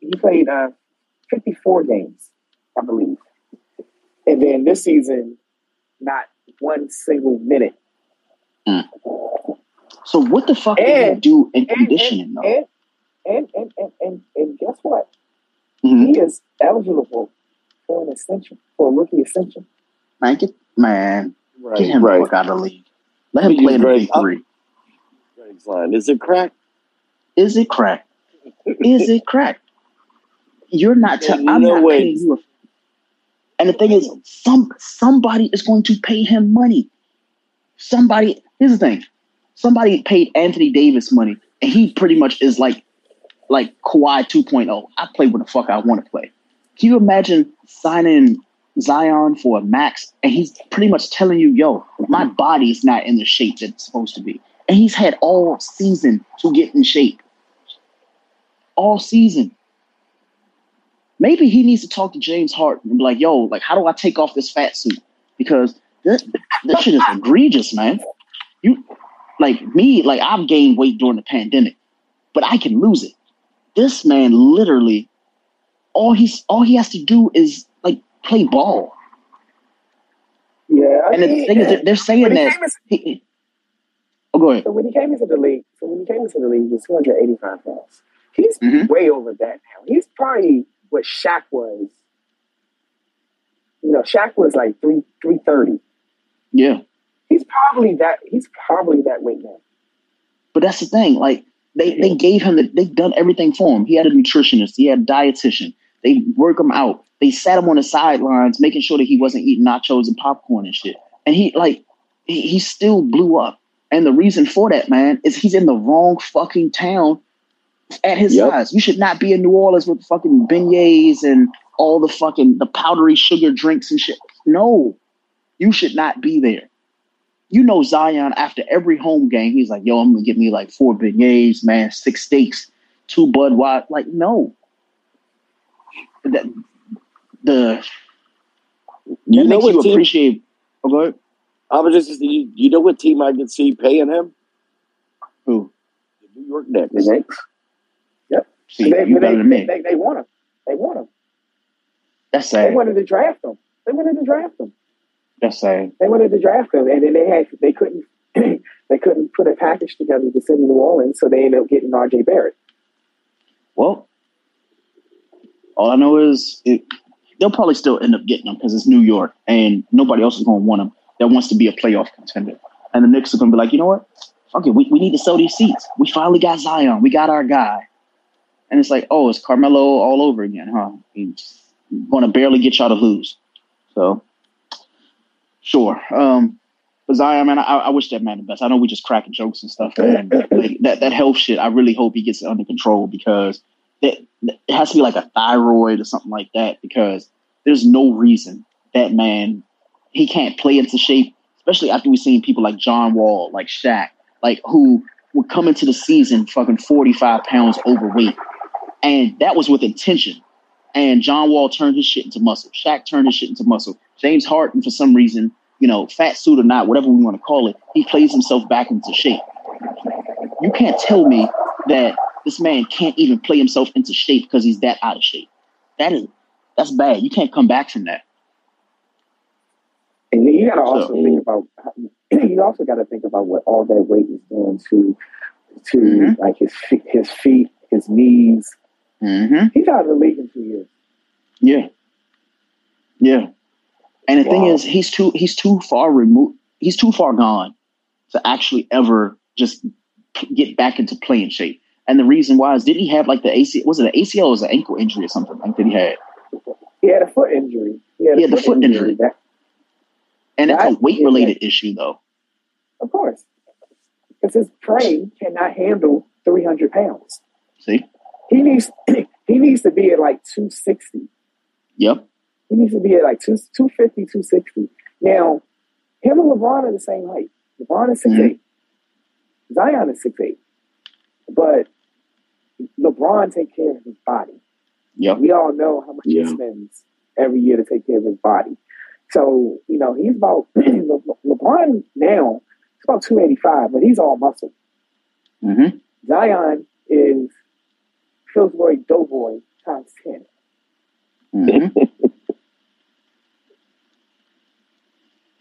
54 games, I believe. And then this season, not one single minute. Mm. So what the fuck did he do in conditioning, though? And guess what? Mm-hmm. He is eligible for an extension, for a rookie extension. Man, get him the fuck out of the league. Let him play in the big three. Is it cracked? Is it cracked? You're not telling. I'm not paying you. And the thing is, somebody is going to pay him money. Somebody. Here's the thing. Somebody paid Anthony Davis money, and he pretty much is like Kawhi 2.0. I play where the fuck I want to play. Can you imagine signing Zion for a max, and he's pretty much telling you, "Yo, my body's not in the shape that it's supposed to be," and he's had all season to get in shape. All season. Maybe he needs to talk to James Harden and be like, yo, like, how do I take off this fat suit? Because this shit is egregious, man. You, I've gained weight during the pandemic, but I can lose it. This man literally, all he has to do is, like, play ball. Yeah. Go ahead. So when he came into the league, he was 285 pounds. He's way over that now. He's probably what Shaq was. You know, Shaq was like 330. Yeah. He's probably that weight now. But that's the thing. Like they gave him they've done everything for him. He had a nutritionist, he had a dietitian. They work him out. They sat him on the sidelines, making sure that he wasn't eating nachos and popcorn and shit. And he still blew up. And the reason for that, man, is he's in the wrong fucking town. At his size, you should not be in New Orleans with fucking beignets and all the fucking powdery sugar drinks and shit. No, you should not be there. You know, Zion, after every home game, he's like, yo, I'm going to get me like 4 beignets, man, 6 steaks, 2 Budweiser. Like, no. You know what you appreciate. Okay? I was just, you know what team I can see paying him? Who? The New York Knicks. See, they want him. They want him. That's sad. They wanted to draft him. That's sad. They wanted to draft him, and then they couldn't put a package together to send to New Orleans, so they ended up getting R.J. Barrett. Well, all I know is they'll probably still end up getting him because it's New York, and nobody else is going to want him that wants to be a playoff contender. And the Knicks are going to be like, you know what? Okay, we need to sell these seats. We finally got Zion. We got our guy. And it's like, oh, it's Carmelo all over again, huh? He's going to barely get y'all to lose. So, sure. But Zion, man, I wish that man the best. I know we just cracking jokes and stuff. Man. Like, that health shit, I really hope he gets it under control because it has to be like a thyroid or something like that because there's no reason that man, he can't play into shape, especially after we've seen people like John Wall, like Shaq, like who would come into the season fucking 45 pounds overweight. And that was with intention. And John Wall turned his shit into muscle. Shaq turned his shit into muscle. James Harden, for some reason, you know, fat suit or not, whatever we want to call it, he plays himself back into shape. You can't tell me that this man can't even play himself into shape because he's that out of shape. That's bad. You can't come back from that. And you got to also think about what all that weight is doing to mm-hmm. like his feet, his knees. Mm-hmm. He's out of the league in 2 years. Yeah, yeah. And the thing is, he's too far removed. He's too far gone to actually ever just get back into playing shape. And the reason why is, didn't he have like the ACL? Was it an ACL or was it an ankle injury or something? Like that he had. He had a foot injury. He had the foot injury. And it's a weight-related issue, though. Of course. Because his brain cannot handle 300 pounds. See? He needs to be at like 260. Yep. He needs to be at like 250, 260. Now, him and LeBron are the same height. LeBron is 6'8". Mm-hmm. Zion is 6'8". But LeBron takes care of his body. Yep. We all know how much he spends every year to take care of his body. So, you know, he's about, LeBron now, he's about 285, but he's all muscle. Mm-hmm. Zion is Pillsbury Doughboy times 10. Mm-hmm.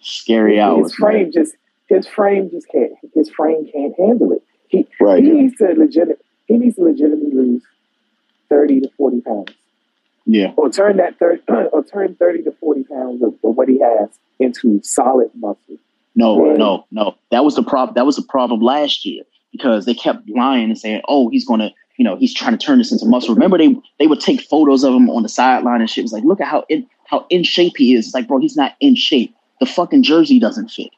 Scary hours. His frame can't handle it. He needs to legitimately lose 30 to 40 pounds. Yeah, or turn 30 to 40 pounds of what he has into solid muscle. No. That was the problem last year because they kept lying and saying, "Oh, he's gonna, you know, he's trying to turn this into muscle." Remember, they would take photos of him on the sideline and shit. It was like, look at how in shape he is. It's like, bro, he's not in shape. The fucking jersey doesn't fit.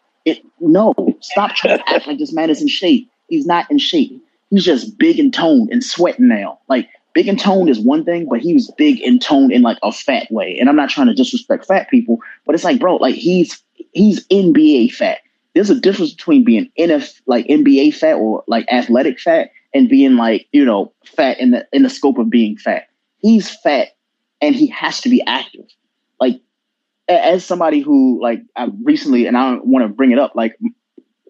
Stop trying to act like this man is in shape. He's not in shape. He's just big and toned and sweating now, like. Big and toned is one thing, but he was big and toned in like a fat way. And I'm not trying to disrespect fat people, but it's like, bro, like he's NBA fat. There's a difference between being NBA fat or like athletic fat and being like, you know, fat in the scope of being fat. He's fat and he has to be active. Like as somebody who like I recently, and I don't want to bring it up, like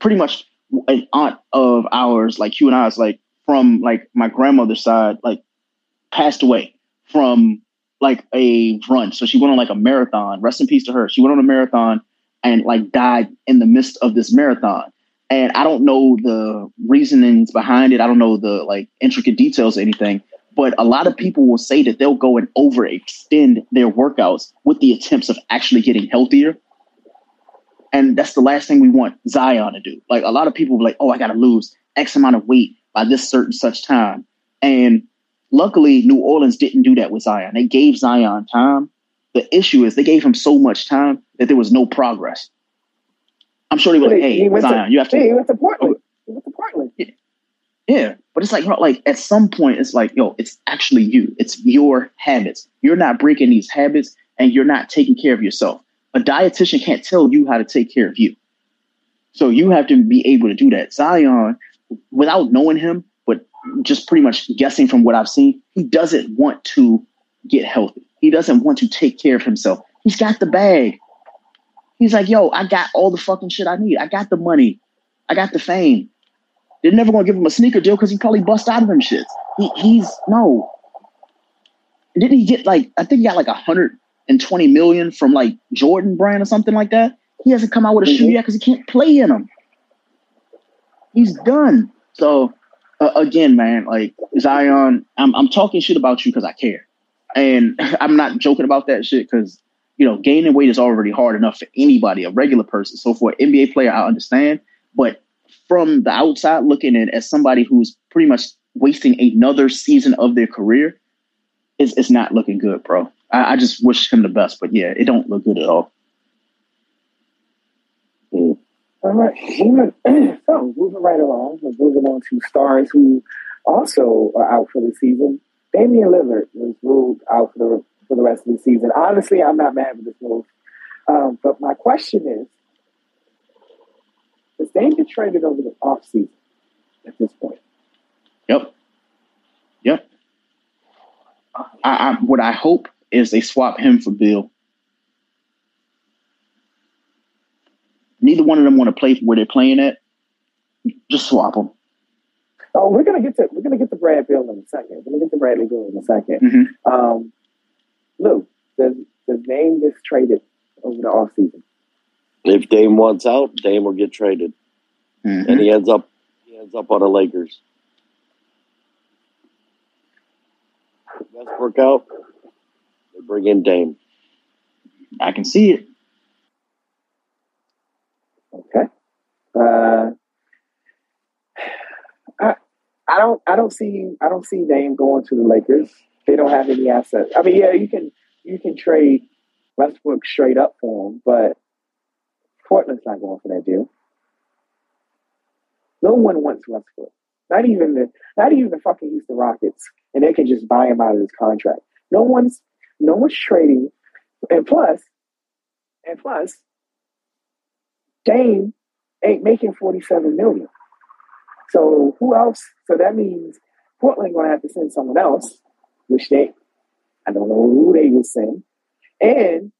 pretty much an aunt of ours, like you and I, is like from like my grandmother's side, like passed away from like a run. So she went on like a marathon, rest in peace to her. She went on a marathon and like died in the midst of this marathon. And I don't know the reasonings behind it. I don't know the like intricate details or anything, but a lot of people will say that they'll go and overextend their workouts with the attempts of actually getting healthier. And that's the last thing we want Zion to do. Like a lot of people will be like, oh, I got to lose X amount of weight by this certain such time. And luckily, New Orleans didn't do that with Zion. They gave Zion time. The issue is they gave him so much time that there was no progress. I'm sure they were like, hey, Zion, you have to... He went to Portland. Yeah. But it's like at some point, it's like, yo, it's actually you. It's your habits. You're not breaking these habits and you're not taking care of yourself. A dietitian can't tell you how to take care of you. So you have to be able to do that. Zion, without knowing him, just pretty much guessing from what I've seen, he doesn't want to get healthy. He doesn't want to take care of himself. He's got the bag. He's like, yo, I got all the fucking shit I need. I got the money. I got the fame. They're never going to give him a sneaker deal because he probably bust out of them shits. He's no. Didn't he get like, I think he got like $120 million from like Jordan Brand or something like that? He hasn't come out with a shoe yet because he can't play in them. He's done. So again, man, like Zion, I'm talking shit about you because I care, and I'm not joking about that shit because, you know, gaining weight is already hard enough for anybody, a regular person. So for an NBA player, I understand, but from the outside looking in, as somebody who's pretty much wasting another season of their career, it's not looking good, bro. I just wish him the best, but yeah, it don't look good at all. All right, moving right along, we're moving on to stars who also are out for the season. Damian Lillard was ruled out for the rest of the season. Honestly, I'm not mad with this move, but my question is: does Dame get traded over the offseason at this point? Yep. I what I hope is they swap him for Bill. Neither one of them want to play where they're playing at. Just swap them. Oh, we're gonna get to Brad Bill in a second. We're gonna get to Bradley Beal in a second. Mm-hmm. Lou, does Dame get traded over the offseason? If Dame wants out, Dame will get traded, mm-hmm. and he ends up on the Lakers. Westbrook out, they bring in Dame. I can see it. Okay. I don't see Dame going to the Lakers. They don't have any assets. I mean, yeah, you can trade Westbrook straight up for him, but Portland's not going for that deal. No one wants Westbrook. Not even the fucking Houston Rockets, and they can just buy him out of his contract. No one's trading, and plus, Dame ain't making $47 million. So who else? So that means Portland gonna have to send someone else, which I don't know who they will send. And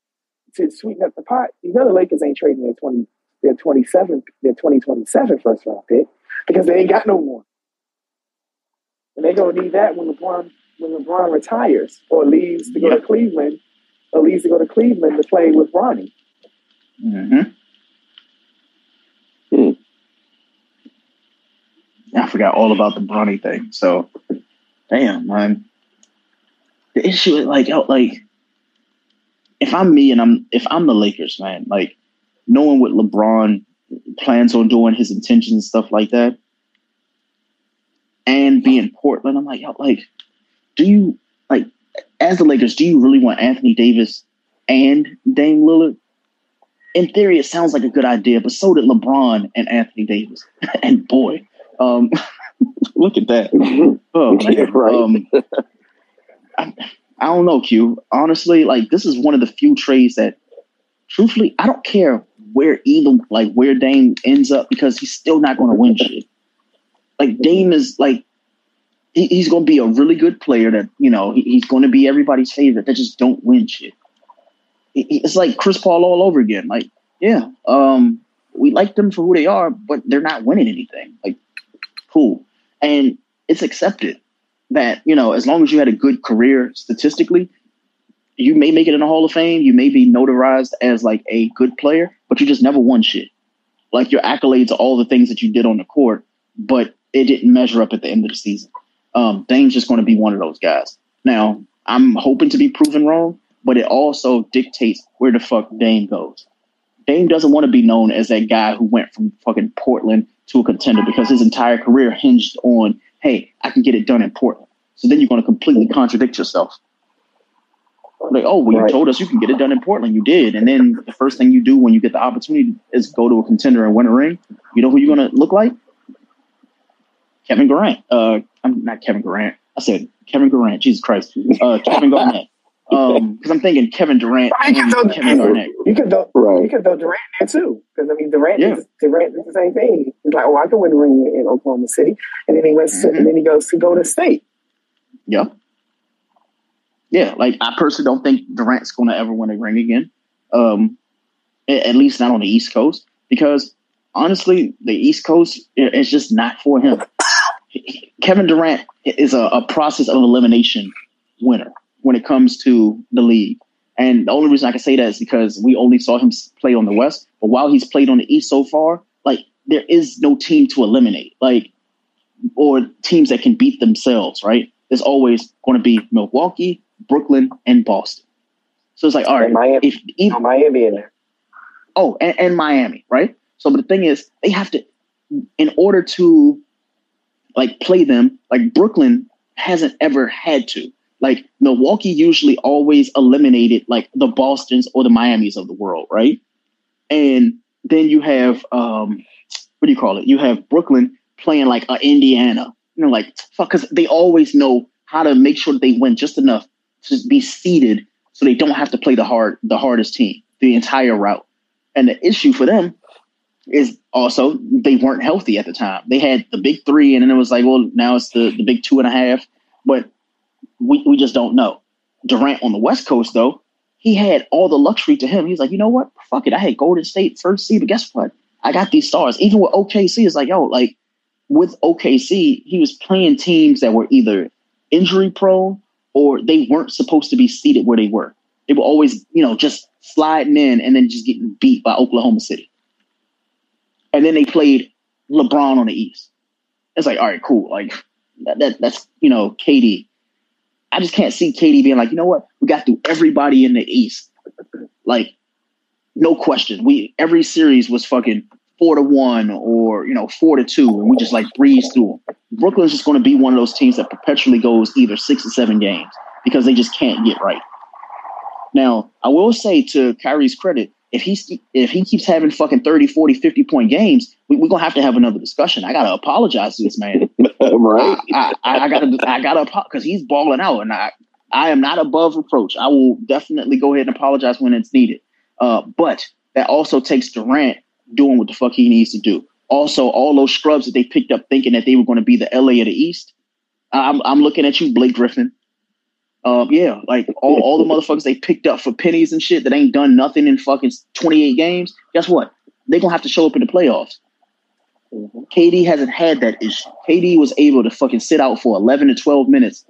to sweeten up the pot, these other Lakers ain't trading their 2027 first round pick because they ain't got no more. And they're going to need that when LeBron retires or leaves to go to Cleveland, to play with Bronny. Mm-hmm. Mm. I forgot all about the Bronny thing. So, damn, man. The issue is, like if I'm me and if I'm the Lakers, man, like, knowing what LeBron plans on doing, his intentions and stuff like that, and being Portland, I'm like, yo, like, do you, like, as the Lakers, do you really want Anthony Davis and Dame Lillard? In theory, it sounds like a good idea, but so did LeBron and Anthony Davis. And boy, look at that. Oh, man. Right. I don't know, Q. Honestly, like, this is one of the few trades that, truthfully, I don't care where Dame ends up because he's still not going to win shit. Like, Dame is, like, he's going to be a really good player that, you know, he's going to be everybody's favorite that just don't win shit. It's like Chris Paul all over again. Like, yeah, we like them for who they are, but they're not winning anything. Like, cool. And it's accepted that, you know, as long as you had a good career statistically, you may make it in the Hall of Fame. You may be notarized as, like, a good player, but you just never won shit. Like, your accolades are all the things that you did on the court, but it didn't measure up at the end of the season. Dame's just going to be one of those guys. Now, I'm hoping to be proven wrong, but it also dictates where the fuck Dame goes. Dame doesn't want to be known as that guy who went from fucking Portland to a contender because his entire career hinged on, hey, I can get it done in Portland. So then you're going to completely contradict yourself. Like, oh, well, you told us you can get it done in Portland. You did. And then the first thing you do when you get the opportunity is go to a contender and win a ring. You know who you're going to look like? Kevin Durant. I'm not Kevin Durant. I said Kevin Durant. Jesus Christ. Kevin Garnett. Because I'm thinking Kevin Durant. Kevin Garnett. You could throw Durant there too. Because I mean, Durant is the same thing. He's like, oh, I can win a ring in Oklahoma City, and then he went, mm-hmm. and then he goes to Golden State. Yeah. Yeah, like, I personally don't think Durant's going to ever win a ring again, at least not on the East Coast, because honestly, the East Coast is just not for him. Kevin Durant is a process of elimination winner. when it comes to the league. And the only reason I can say that is because we only saw him play on the West. But while he's played on the East so far, like, there is no team to eliminate, like, or teams that can beat themselves, right? There's always going to be Milwaukee, Brooklyn, and Boston. So it's like, all right, Miami in there. Oh, and Miami, right? So, but the thing is, they have to, in order to, like, play them, like, Brooklyn hasn't ever had to. Like, Milwaukee usually always eliminated, like, the Bostons or the Miamis of the world, right? And then you have, what do you call it? You have Brooklyn playing, like, Indiana. You know, like, fuck, because they always know how to make sure that they win just enough to be seeded so they don't have to play the hardest team the entire route. And the issue for them is also they weren't healthy at the time. They had the big three, and then it was like, well, now it's the big 2.5. But we just don't know. Durant on the West Coast, though, he had all the luxury to him. He's like, you know what? Fuck it. I had Golden State first seed, but guess what? I got these stars. Even with OKC, it's like, yo, like, with OKC, he was playing teams that were either injury prone or they weren't supposed to be seated where they were. They were always, you know, just sliding in and then just getting beat by Oklahoma City. And then they played LeBron on the East. It's like, all right, cool. Like, that's, you know, KD. I just can't see KD being like, you know what? We got through everybody in the East. Like, no question. Every series was fucking 4-1 or, you know, 4-2. And we just, like, breeze through them. Brooklyn's just going to be one of those teams that perpetually goes either 6 or 7 games because they just can't get right. Now, I will say, to Kyrie's credit, if he keeps having fucking 30, 40, 50-point games, we're going to have another discussion. I got to apologize to this man. Right. I got to apologize because he's balling out, and I am not above reproach. I will definitely go ahead and apologize when it's needed. But that also takes Durant doing what the fuck he needs to do. Also, all those scrubs that they picked up thinking that they were going to be the LA of the East, I'm looking at you, Blake Griffin. Yeah, like all the motherfuckers they picked up for pennies and shit that ain't done nothing in fucking 28 games. Guess what? They're going to have to show up in the playoffs. KD hasn't had that issue. KD was able to fucking sit out for 11 to 12 minutes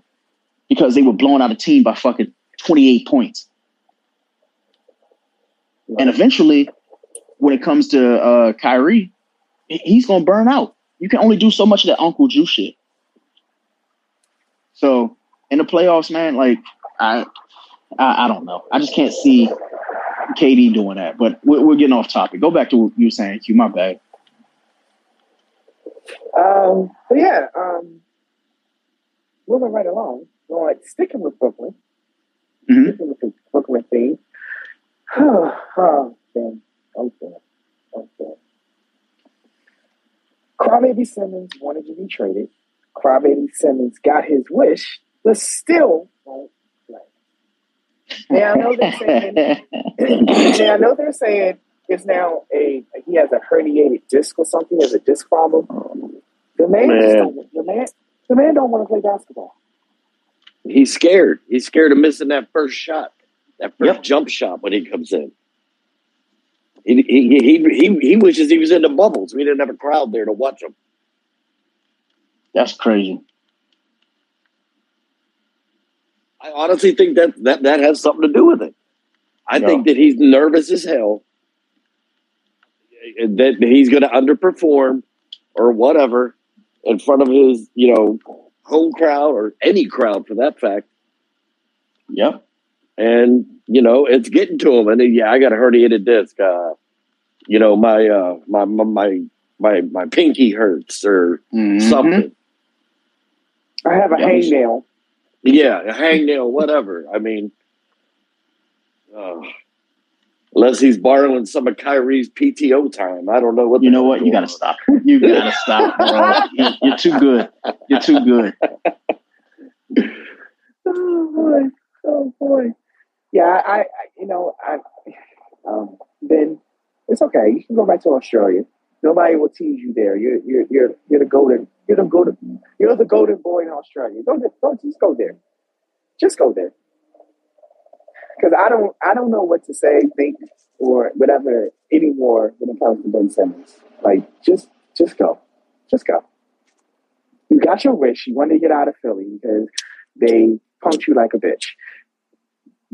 because they were blowing out a team by fucking 28 points. And eventually, when it comes to Kyrie, he's going to burn out. You can only do so much of that Uncle Drew shit. So, in the playoffs, man, like, I don't know. I just can't see KD doing that. But we're getting off topic. Go back to what you were saying, Q. My bad. But yeah, moving right along, so, like, sticking with Brooklyn, mm-hmm. Sticking with the Brooklyn theme. Okay. Crybaby Simmons wanted to be traded. Crybaby Simmons got his wish, but still won't play. Now I know they're saying it's now he has a herniated disc or something. There's a disc problem. The man don't want to play basketball. He's scared. He's scared of missing that first shot, that first jump shot when he comes in. He wishes he was in the bubbles. We didn't have a crowd there to watch him. That's crazy. I honestly think that has something to do with it. I think that he's nervous as hell, that he's going to underperform or whatever in front of his, you know, home crowd or any crowd for that fact. Yeah. And, you know, it's getting to him. And I got a herniated disc. You know, my pinky hurts or something. I have a hangnail. Yeah, a hangnail, whatever. I mean, unless he's borrowing some of Kyrie's PTO time. I don't know what. You know what? You got to stop. You got to stop, bro. You're too good. You're too good. Oh, boy. Yeah, then it's okay. You can go back to Australia. Nobody will tease you there. You're the golden. You're the golden boy in Australia. Don't just go there. Just go there. Because I don't know what to say, think, or whatever anymore when it comes to Ben Simmons. Like, just go, just go. You got your wish. You wanted to get out of Philly because they punked you like a bitch.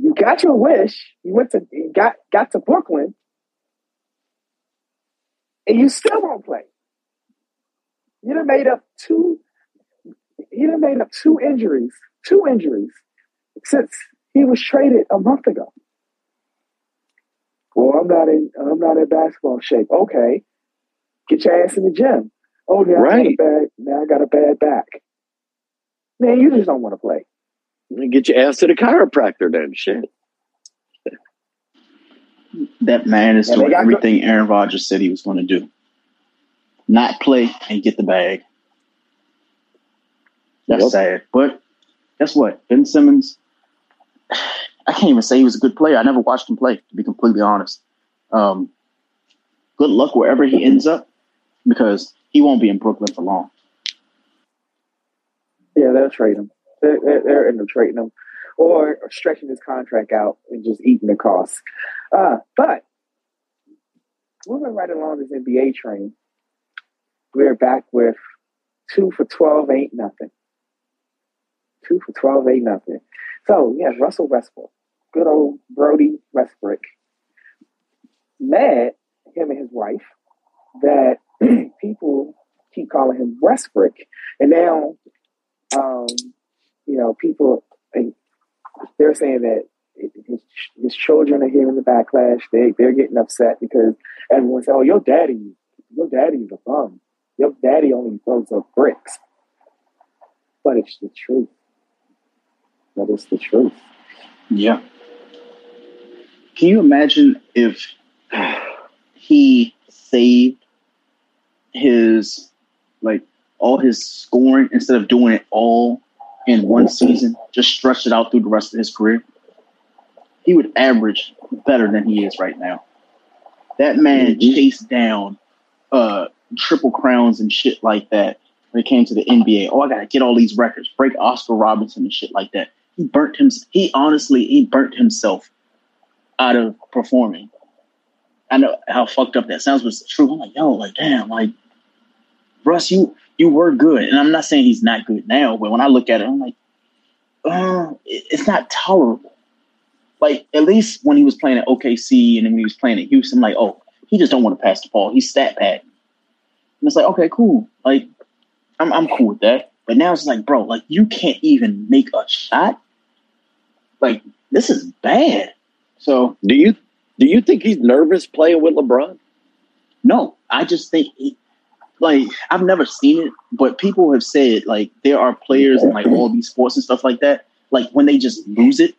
You got your wish. You went to got to Brooklyn, and you still won't play. You done made up two. He done made up two injuries since he was traded a month ago. Well, I'm not in basketball shape. Okay, get your ass in the gym. Oh, now I got a bad back. Man, you just don't want to play. Get your ass to the chiropractor then, shit. That man is doing everything Aaron Rodgers said he was going to do. Not play and get the bag. That's sad. But guess what? Ben Simmons, I can't even say he was a good player. I never watched him play, to be completely honest. Good luck wherever he ends up, because he won't be in Brooklyn for long. Yeah, they'll trade him. They're end up trading him or stretching his contract out and just eating the costs. But moving right along this NBA train, we're back with 2 for 12 ain't nothing. 2 for 12 ain't nothing. So, yeah, Russell Westbrook, good old Brody Westbrook, mad, him and his wife, that people keep calling him Westbrook. And now, you know, people, they're saying that his children are hearing the backlash. They're getting upset because everyone's saying, oh, your daddy's a bum. Your daddy only throws up bricks. But it's the truth. That is the truth. Yeah. Can you imagine if he saved his, like, all his scoring instead of doing it all in one season, just stretched it out through the rest of his career? He would average better than he is right now. That man chased down triple crowns and shit like that when it came to the NBA. Oh, I gotta get all these records, break Oscar Robertson and shit like that. He burnt himself out of performing. I know how fucked up that sounds, but it's true. I'm like, yo, like, damn, like, Russ, you were good. And I'm not saying he's not good now, but when I look at it, I'm like, it's not tolerable. Like, at least when he was playing at OKC and then when he was playing at Houston, I'm like, oh, he just don't want to pass the ball. He's stat padding. And it's like, okay, cool. Like, I'm cool with that. But now it's like, bro, like, you can't even make a shot? Like, this is bad. So do you think he's nervous playing with LeBron? No, I just think I've never seen it, but people have said, like, there are players in, like, all these sports and stuff like that, like, when they just lose it.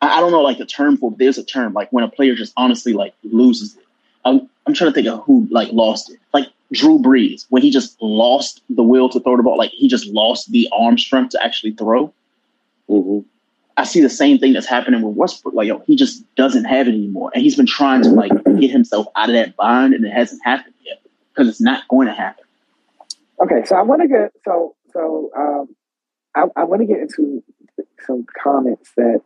I don't know, like, the term for it, but there's a term, like, when a player just honestly, like, loses it. I'm trying to think of who, like, lost it. Like, Drew Brees, when he just lost the will to throw the ball, like, he just lost the arm strength to actually throw. Mm-hmm. I see the same thing that's happening with Westbrook. Like, yo, he just doesn't have it anymore. And he's been trying to, like, get himself out of that bind, and it hasn't happened yet. Because it's not going to happen. Okay, so I want to get I want to get into some comments that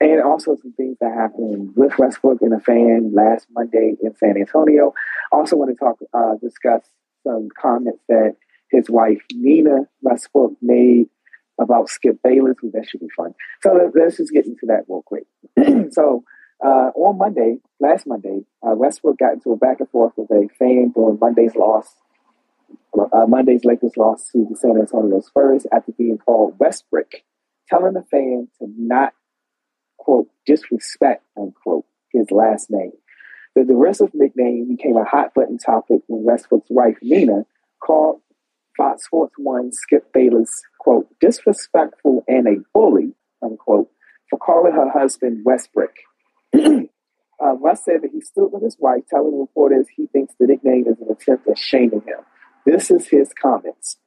and also some things that happened with Westbrook and a fan last Monday in San Antonio. Also, want to discuss some comments that his wife Nina Westbrook made about Skip Bayless. Well, that should be fun. So let's just get into that real quick. So. On Monday, last Monday, Westbrook got into a back and forth with a fan during Monday's Lakers loss to the San Antonio Spurs after being called Westbrook, telling the fan to not, quote, disrespect, unquote, his last name. The derisive nickname became a hot-button topic when Westbrook's wife, Nina, called Fox Sports 1 Skip Bayless, quote, disrespectful and a bully, unquote, for calling her husband Westbrook. Russ said that he stood with his wife, telling reporters he thinks the nickname is an attempt at shaming him. This is his comments.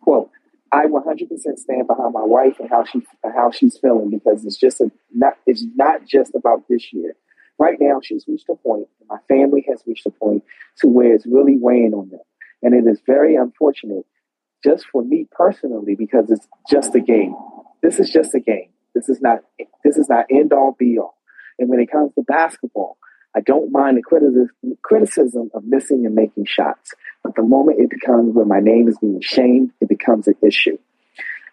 Quote, I 100% stand behind my wife and how she's feeling, because it's not just about this year. Right now, she's reached a point, and my family has reached a point to where it's really weighing on them. And it is very unfortunate, just for me personally, because it's just a game. This is just a game. This is not end all be all. And when it comes to basketball, I don't mind the criticism of missing and making shots. But the moment it becomes where my name is being shamed, it becomes an issue.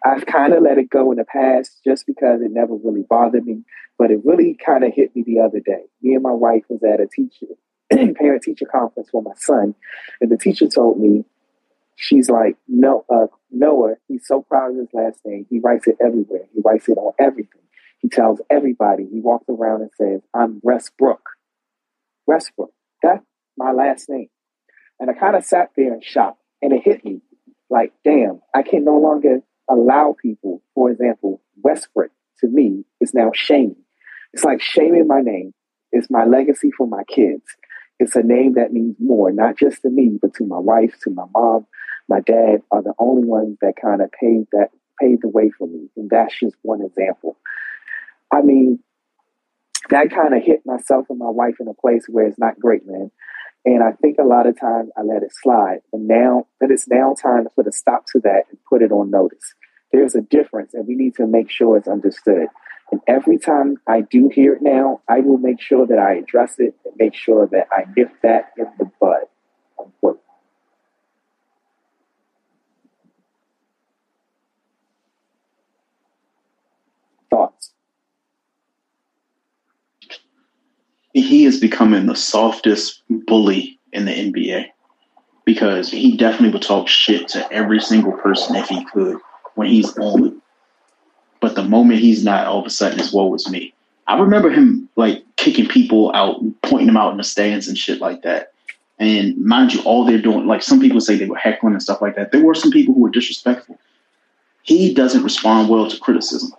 I've kind of let it go in the past just because it never really bothered me, but it really kind of hit me the other day. Me and my wife was at a parent-teacher conference for my son, and the teacher told me, she's like, Noah, he's so proud of his last name. He writes it everywhere. He writes it on everything. He tells everybody. He walks around and says, I'm Westbrook. Westbrook, that's my last name. And I kind of sat there and shocked, and it hit me like, damn, I can no longer allow people, for example, Westbrook to me is now shaming. It's like shaming my name. It's my legacy for my kids. It's a name that means more, not just to me, but to my wife, to my mom. My dad are the only ones that kind of paved the way for me. And that's just one example. I mean, that kind of hit myself and my wife in a place where it's not great, man. And I think a lot of times I let it slide. But now that it's now time to put a stop to that and put it on notice. There's a difference, and we need to make sure it's understood. And every time I do hear it now, I will make sure that I address it and make sure that I nip that in the bud. Unquote. Thoughts? He is becoming the softest bully in the NBA because he definitely would talk shit to every single person if he could when he's on. But the moment he's not, all of a sudden it's woe is me. I remember him like kicking people out, pointing them out in the stands and shit like that. And mind you, all they're doing, like some people say they were heckling and stuff like that. There were some people who were disrespectful. He doesn't respond well to criticism.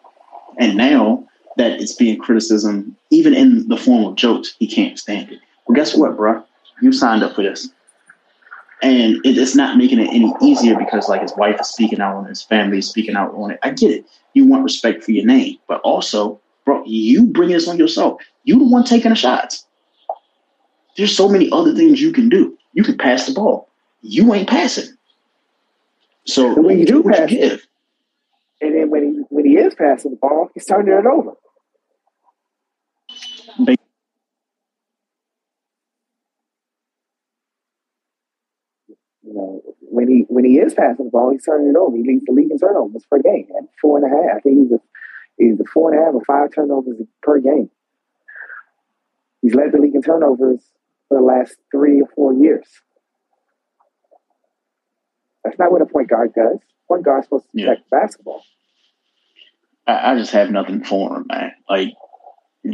And now that it's being criticism, even in the form of jokes, he can't stand it. Well, guess what, bro? You signed up for this. And it's not making it any easier because, like, his wife is speaking out on it, his family is speaking out on it. I get it. You want respect for your name. But also, bro, you bring this on yourself. You the one taking the shots. There's so many other things you can do. You can pass the ball. You ain't passing. So when you do pass, you give. And then when he is passing the ball, he's turning it over. When he is passing the ball, he's turning it over. He leads the league in turnovers per game at 4.5. I think he's a 4.5 or 5 turnovers per game. He's led the league in turnovers for the last 3 or 4 years. That's not what a point guard does. Point guard's supposed to protect basketball. I just have nothing for him, man. Like,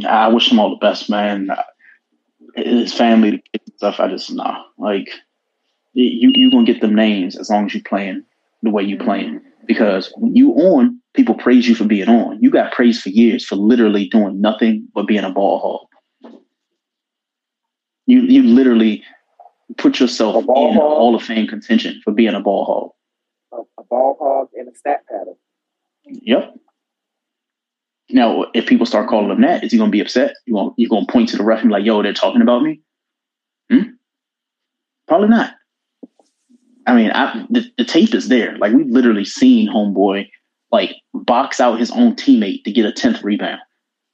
I wish him all the best, man. His family, the kids and stuff. I just nah. Like. You're going to get them names as long as you're playing the way you're playing. Because when you on, people praise you for being on. You got praised for years for literally doing nothing but being a ball hog. You literally put yourself in Hall of Fame contention for being a ball hog. A ball hog and a stat pattern. Yep. Now, if people start calling him that, is he going to be upset? You're going to point to the ref and be like, yo, they're talking about me? Probably not. I mean, the tape is there. Like, we've literally seen homeboy, like, box out his own teammate to get a 10th rebound.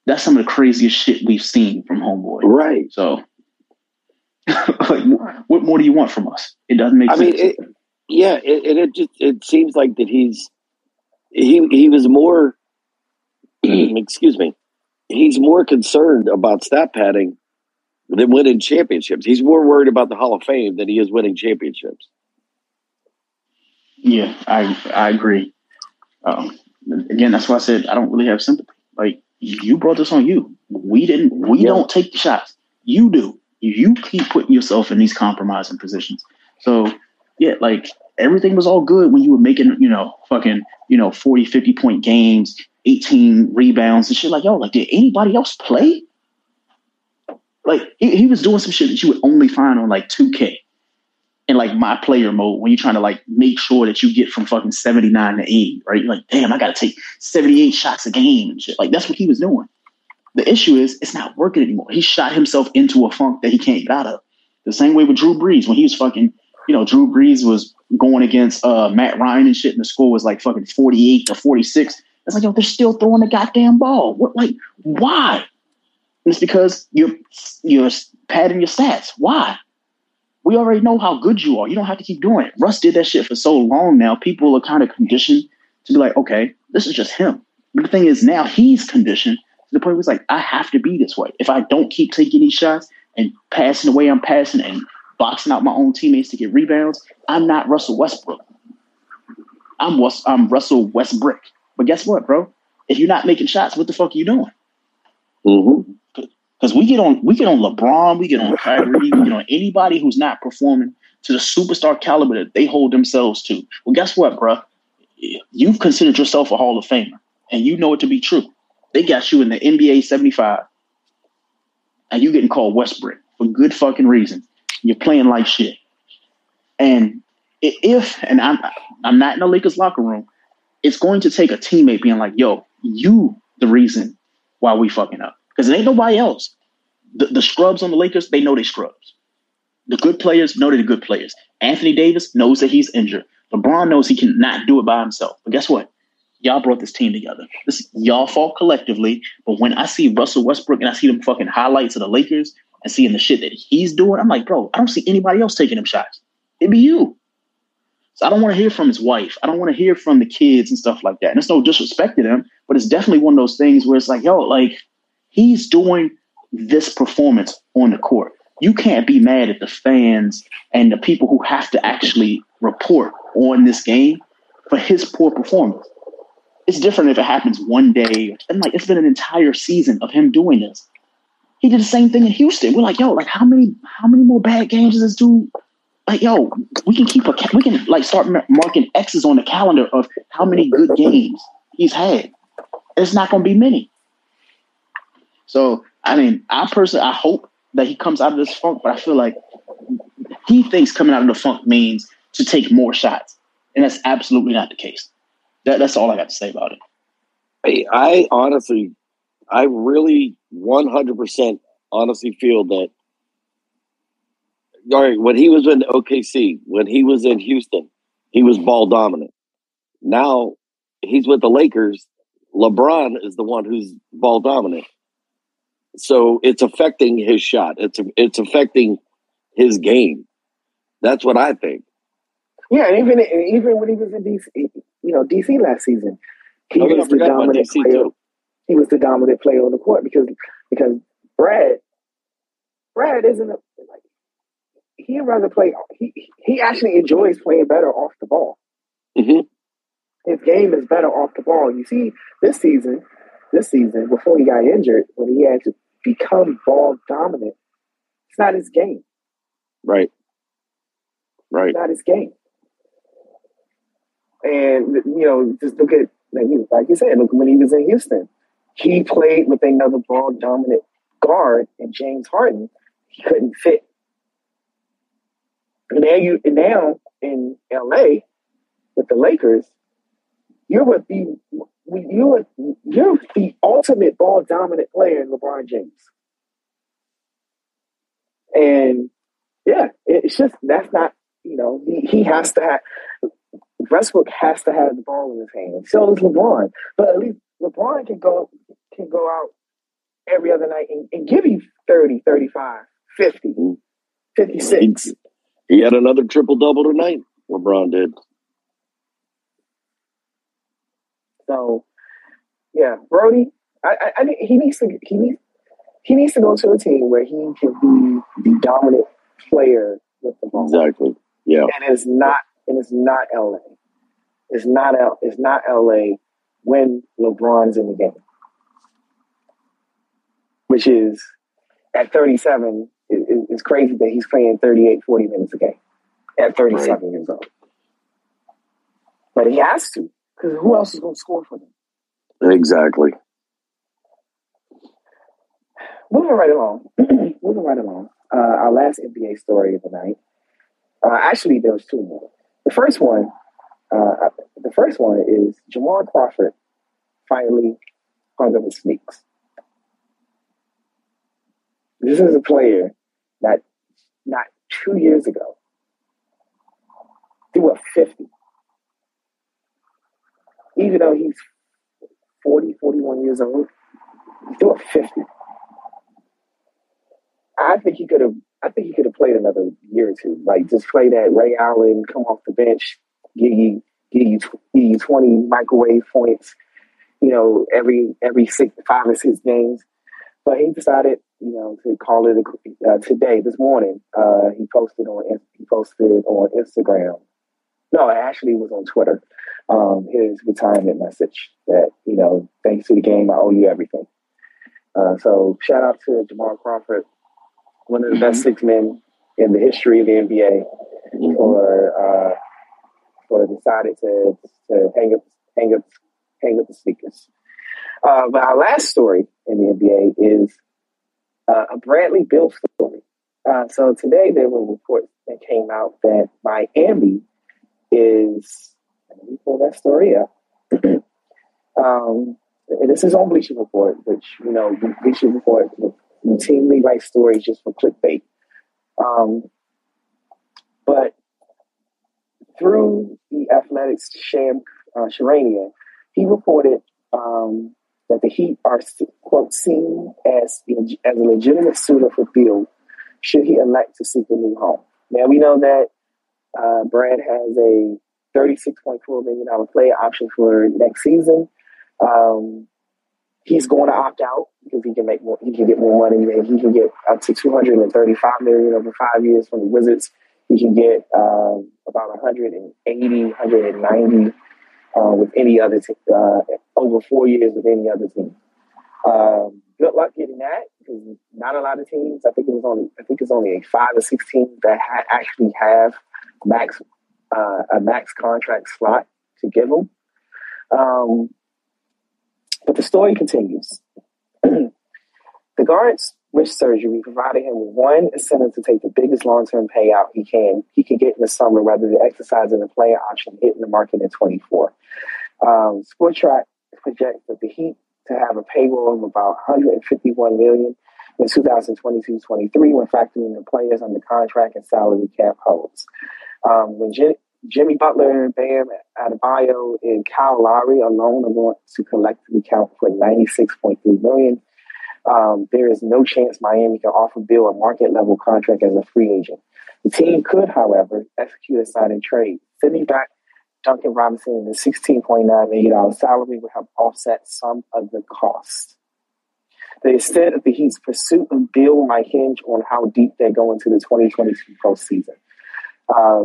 That's some of the craziest shit we've seen from homeboy. Right. So, like, what more do you want from us? It doesn't make sense. I mean, it seems like that he was more, excuse me, he's more concerned about stat padding than winning championships. He's more worried about the Hall of Fame than he is winning championships. Yeah, I agree. Again, that's why I said I don't really have sympathy. Like, you brought this on you. We don't take the shots. You do. You keep putting yourself in these compromising positions. So, yeah, like, everything was all good when you were making, fucking, 40, 50-point games, 18 rebounds and shit. Like, yo, like, did anybody else play? Like, he was doing some shit that you would only find on, like, 2K. In like my player mode, when you're trying to like make sure that you get from fucking 79 to 80, right? You're like, damn, I gotta take 78 shots a game and shit. Like, that's what he was doing. The issue is it's not working anymore. He shot himself into a funk that he can't get out of. The same way with Drew Brees when he was fucking, Drew Brees was going against Matt Ryan and shit, and the score was like fucking 48 to 46. It's like, yo, they're still throwing the goddamn ball. What? Like, why? And it's because you're padding your stats. Why? We already know how good you are. You don't have to keep doing it. Russ did that shit for so long now. People are kind of conditioned to be like, okay, this is just him. But the thing is, now he's conditioned to the point where it's like, I have to be this way. If I don't keep taking these shots and passing the way I'm passing and boxing out my own teammates to get rebounds, I'm not Russell Westbrook. I'm Russell Westbrook. But guess what, bro? If you're not making shots, what the fuck are you doing? Mm-hmm. Because we get on LeBron, we get on Kyrie, we get on anybody who's not performing to the superstar caliber that they hold themselves to. Well, guess what, bro? You've considered yourself a Hall of Famer, and you know it to be true. They got you in the NBA 75, and you're getting called Westbrook for good fucking reason. You're playing like shit. And I'm not in the Lakers locker room, it's going to take a teammate being like, yo, you the reason why we fucking up. Because it ain't nobody else. The scrubs on the Lakers, they know they scrubs. The good players know they're the good players. Anthony Davis knows that he's injured. LeBron knows he cannot do it by himself. But guess what? Y'all brought this team together. This is y'all fault collectively. But when I see Russell Westbrook and I see them fucking highlights of the Lakers and seeing the shit that he's doing, I'm like, bro, I don't see anybody else taking them shots. It'd be you. So I don't want to hear from his wife. I don't want to hear from the kids and stuff like that. And it's no disrespect to them, but it's definitely one of those things where it's like, yo, like, he's doing this performance on the court. You can't be mad at the fans and the people who have to actually report on this game for his poor performance. It's different if it happens one day. And like, it's been an entire season of him doing this. He did the same thing in Houston. We're like, yo, like, how many more bad games is this dude? Like, yo, we can start marking X's on the calendar of how many good games he's had. It's not going to be many. So, I mean, I hope that he comes out of this funk, but I feel like he thinks coming out of the funk means to take more shots. And that's absolutely not the case. That's all I got to say about it. Hey, I really 100% honestly feel that, all right, when he was in OKC, when he was in Houston, he was ball dominant. Now he's with the Lakers. LeBron is the one who's ball dominant. So it's affecting his shot. It's affecting his game. That's what I think. Yeah, and even when he was in DC, DC last season, he was the dominant player. Too. He was the dominant player on the court because Brad isn't like. He'd rather play. He actually enjoys playing better off the ball. Mm-hmm. His game is better off the ball. You see, this season before he got injured, when he had to become ball dominant, it's not his game. Right. It's not his game. And just look at like you said. Look when he was in Houston, he played with another ball dominant guard, and James Harden he couldn't fit. Now in LA with the Lakers, you're the ultimate ball dominant player in LeBron James, and yeah, it's just that's not he has to have Westbrook has to have the ball in his hand. So does LeBron, but at least LeBron can go out every other night and give you 30, 35, 50, 56. He had another triple-double tonight, LeBron did. So, yeah, Brody, he needs to go to a team where he can be the dominant player with the ball. Exactly. Yeah. And it's not LA. It's not LA when LeBron's in the game. Which is at 37. It's crazy that he's playing 38, 40 minutes a game at 37 years old. But he has to, because who else is going to score for them? Exactly. Moving right along. Our last NBA story of the night. Actually, there was two more. The first one is Jamal Crawford finally hung up his sneaks. This is a player that not 2 years ago threw a 50. Even though he's 40, 41 years old, he threw a 50. I think he could have played another year or two. Like just play that Ray Allen, come off the bench, give you give you 20 microwave points, you know, every 5 or 6 games. But he decided, you know, to call it today, this morning. He posted on Instagram. No, actually, it was on Twitter. His retirement message that, you know, thanks to the game, I owe you everything. So shout out to Jamal Crawford, one of the best six men in the history of the NBA, for decided to hang up the sneakers. But our last story in the NBA is a Bradley Beal story. So today there were reports that came out that Miami is, let me pull that story up. This is on Bleacher Report, which, you know, Bleacher Report routinely writes stories just for clickbait. But through the Athletics' Sham Charania, he reported that the Heat are, quote, seen as a legitimate suitor for Beal should he elect to seek a new home. Now, we know that Brad has a $36.4 million player option for next season. He's going to opt out because he can get more money. And he can get up to $235 million over 5 years from the Wizards. He can get about $180, $190 with any other team, over 4 years with any other team. Good luck getting that, because not a lot of teams. I think it's only 5 or 6 teams that actually have a max contract slot to give them. But the story continues. The guard's wrist surgery provided him with one incentive to take the biggest long-term payout he can get in the summer, rather than exercising the player option hitting the market in 24. SporTrack projects that the Heat to have a payroll of about $151 million in 2022-23 when factoring the players under contract and salary cap holds. When Jimmy Butler, Bam Adebayo, and Kyle Lowry alone are going to collectively count for $96.3 million. There is no chance Miami can offer Bill a market-level contract as a free agent. The team could, however, execute a sign and trade. Sending back Duncan Robinson and the $16.9 million salary would help offset some of the cost. The extent of the Heat's pursuit of Bill might hinge on how deep they go into the 2022 postseason.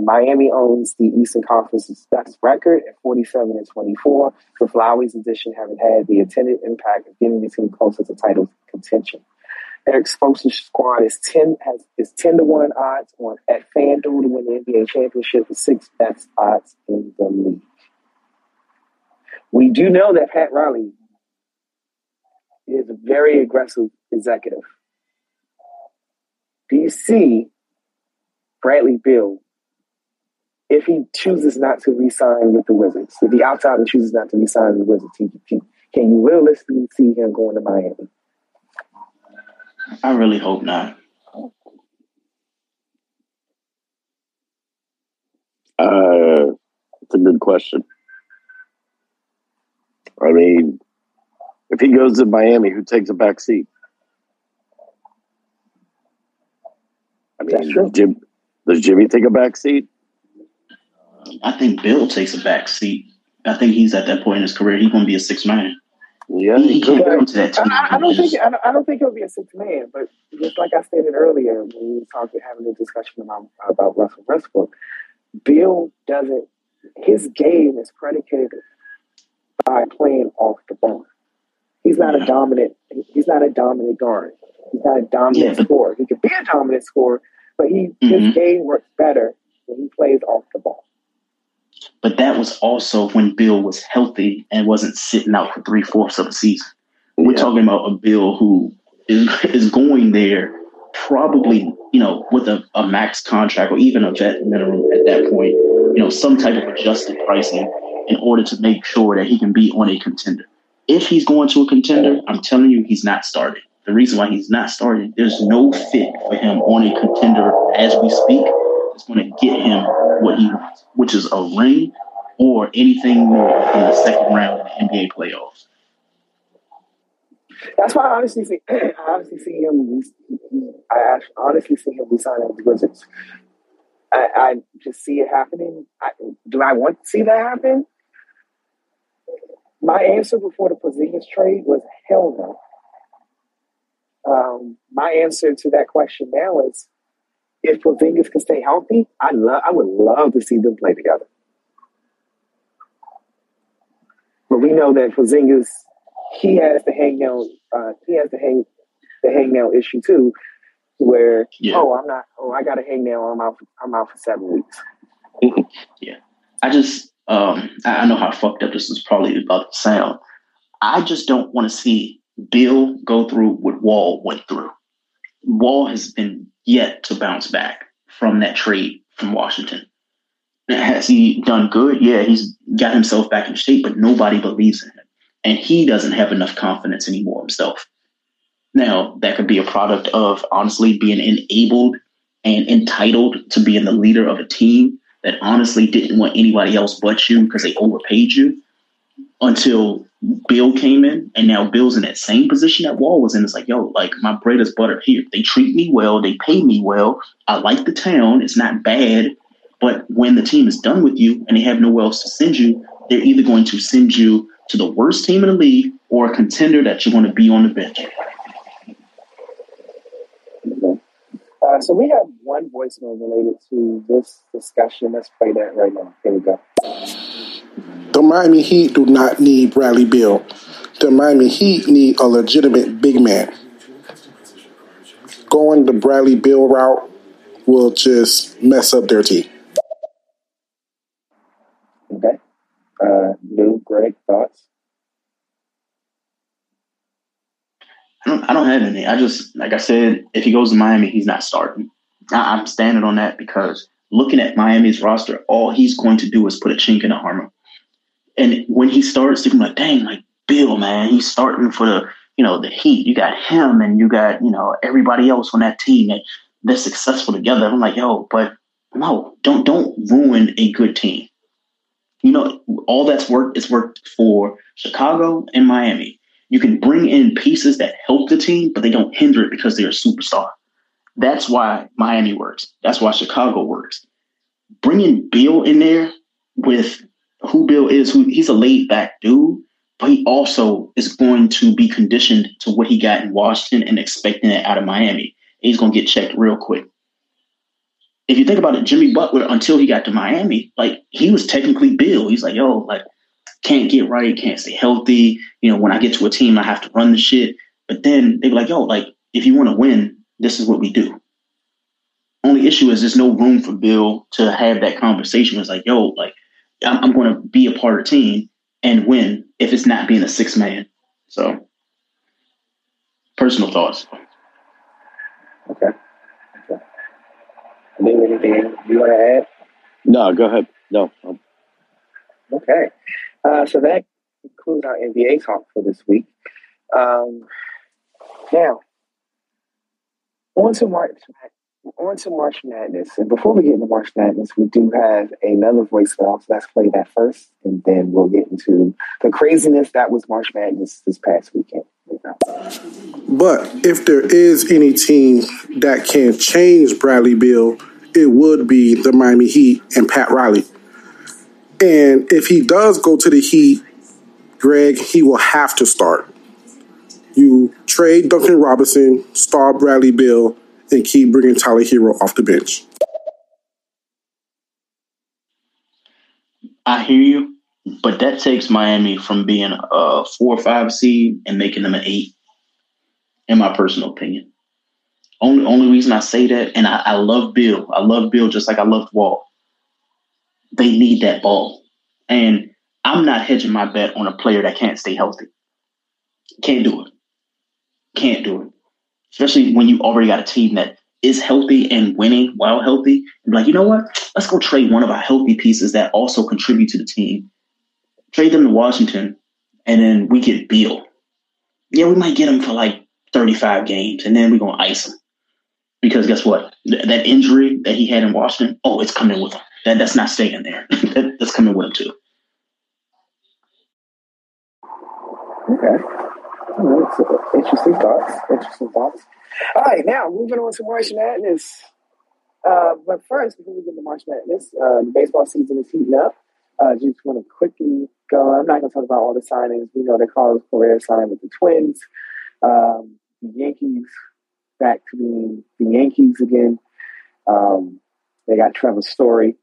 Miami owns the Eastern Conference's best record at 47-24, with Lowry's addition having had the intended impact of getting the team closer to title contention. Their exposure squad is 10-1 odds at FanDuel to win the NBA championship, with 6 best odds in the league. We do know that Pat Riley is a very aggressive executive. Do you see Bradley Beal, if he chooses not to re-sign with the Wizards, if he opts out and chooses not to re-sign with the Wizards, can you realistically see him going to Miami? I really hope not. It's a good question. I mean, if he goes to Miami, who takes a back seat? I mean, does Jimmy take a back seat? I think Bill takes a back seat. I think he's at that point in his career. He's going to be a 6-man. Yeah, he can't go to that. I don't think he'll be a 6-man. But just like I stated earlier, when we were having a discussion about Russell Westbrook, Bill doesn't. His game is predicated by playing off the ball. He's not a dominant. He's not a dominant guard. He's not a dominant scorer. He could be a dominant scorer. But his game works better when he plays off the ball. But that was also when Bill was healthy and wasn't sitting out for 3/4 of the season. We're talking about a Bill who is going there probably, you know, with a max contract or even a vet minimum at that point, you know, some type of adjusted pricing in order to make sure that he can be on a contender. If he's going to a contender, I'm telling you, he's not starting. The reason why he's not starting, there's no fit for him on a contender as we speak that's going to get him what he wants, which is a ring or anything more in the second round of the NBA playoffs. That's why I honestly see him resigning with the Wizards. I just see it happening. Do I want to see that happen? My answer before the Porzingis trade was hell no. My answer to that question now is, if Porzingis can stay healthy, I would love to see them play together. But we know that Porzingis, he has the hangnail issue too, where I got a hangnail, I'm out for 7 weeks. Yeah, I just I know how fucked up this is probably about to sound. I just don't want to see Bill go through what Wall went through. Wall has been yet to bounce back from that trade from Washington. Has he done good? Yeah, he's got himself back in shape, but nobody believes in him. And he doesn't have enough confidence anymore himself. Now, that could be a product of, honestly, being enabled and entitled to being the leader of a team that honestly didn't want anybody else but you because they overpaid you until Bill came in. And now Bill's in that same position that Wall was in. It's like, yo, like, my bread is butter here. They treat me well. They pay me well. I like the town. It's not bad. But when the team is done with you and they have nowhere else to send you, they're either going to send you to the worst team in the league or a contender that you want to be on the bench. So we have one voicemail related to this discussion. Let's play that right now. Here we go. The Miami Heat do not need Bradley Beal. The Miami Heat need a legitimate big man. Going the Bradley Beal route will just mess up their team. Okay. Lou, Greg, thoughts? I don't have any. I just, like I said, if he goes to Miami, he's not starting. I'm standing on that because looking at Miami's roster, all he's going to do is put a chink in the armor. And when he starts, they're like, dang, like Bill, man, he's starting for the, you know, the Heat. You got him and you got, you know, everybody else on that team and they're successful together. I'm like, yo, but no, don't ruin a good team. You know, all that's worked is worked for Chicago and Miami. You can bring in pieces that help the team, but they don't hinder it because they're a superstar. That's why Miami works. That's why Chicago works. Bringing Bill in there with who Bill is, he's a laid-back dude, but he also is going to be conditioned to what he got in Washington and expecting it out of Miami. He's going to get checked real quick. If you think about it, Jimmy Butler, until he got to Miami, like, he was technically Bill. He's like, yo, like, can't get right, can't stay healthy. You know, when I get to a team, I have to run the shit. But then they were like, yo, like, if you want to win, this is what we do. Only issue is there's no room for Bill to have that conversation. It's like, yo, like, I'm going to be a part of the team and win if it's not being a six man. So, personal thoughts. Okay. Anything you want to add? No, go ahead. No. Okay. So that concludes our NBA talk for this week. Now, on to March Madness. And before we get into March Madness, we do have another voicemail. So let's play that first, and then we'll get into the craziness that was March Madness this past weekend. But if there is any team that can change Bradley Beal, it would be the Miami Heat and Pat Riley. And if he does go to the Heat, Greg, he will have to start. You trade Duncan Robinson, start Bradley Beal, and keep bringing Tyler Hero off the bench. I hear you, but that takes Miami from being a 4 or 5 seed and making them an 8, in my personal opinion. Only reason I say that, and I love Bill. I love Bill just like I loved Walt. They need that ball. And I'm not hedging my bet on a player that can't stay healthy. Can't do it. Especially when you already got a team that is healthy and winning while healthy. And be like, you know what? Let's go trade one of our healthy pieces that also contribute to the team. Trade them to Washington, and then we get Beal. Yeah, we might get him for like 35 games, and then we're going to ice him. Because guess what? That injury that he had in Washington, oh, it's coming with him. That's not staying there. That's coming with him, too. Okay. All right, so interesting thoughts. All right, now, moving on to March Madness. But first, before we get into March Madness, the baseball season is heating up. Just want to quickly go. I'm not going to talk about all the signings. We know that Carlos Correa signed with the Twins. The Yankees back to being the Yankees again. They got Trevor Story.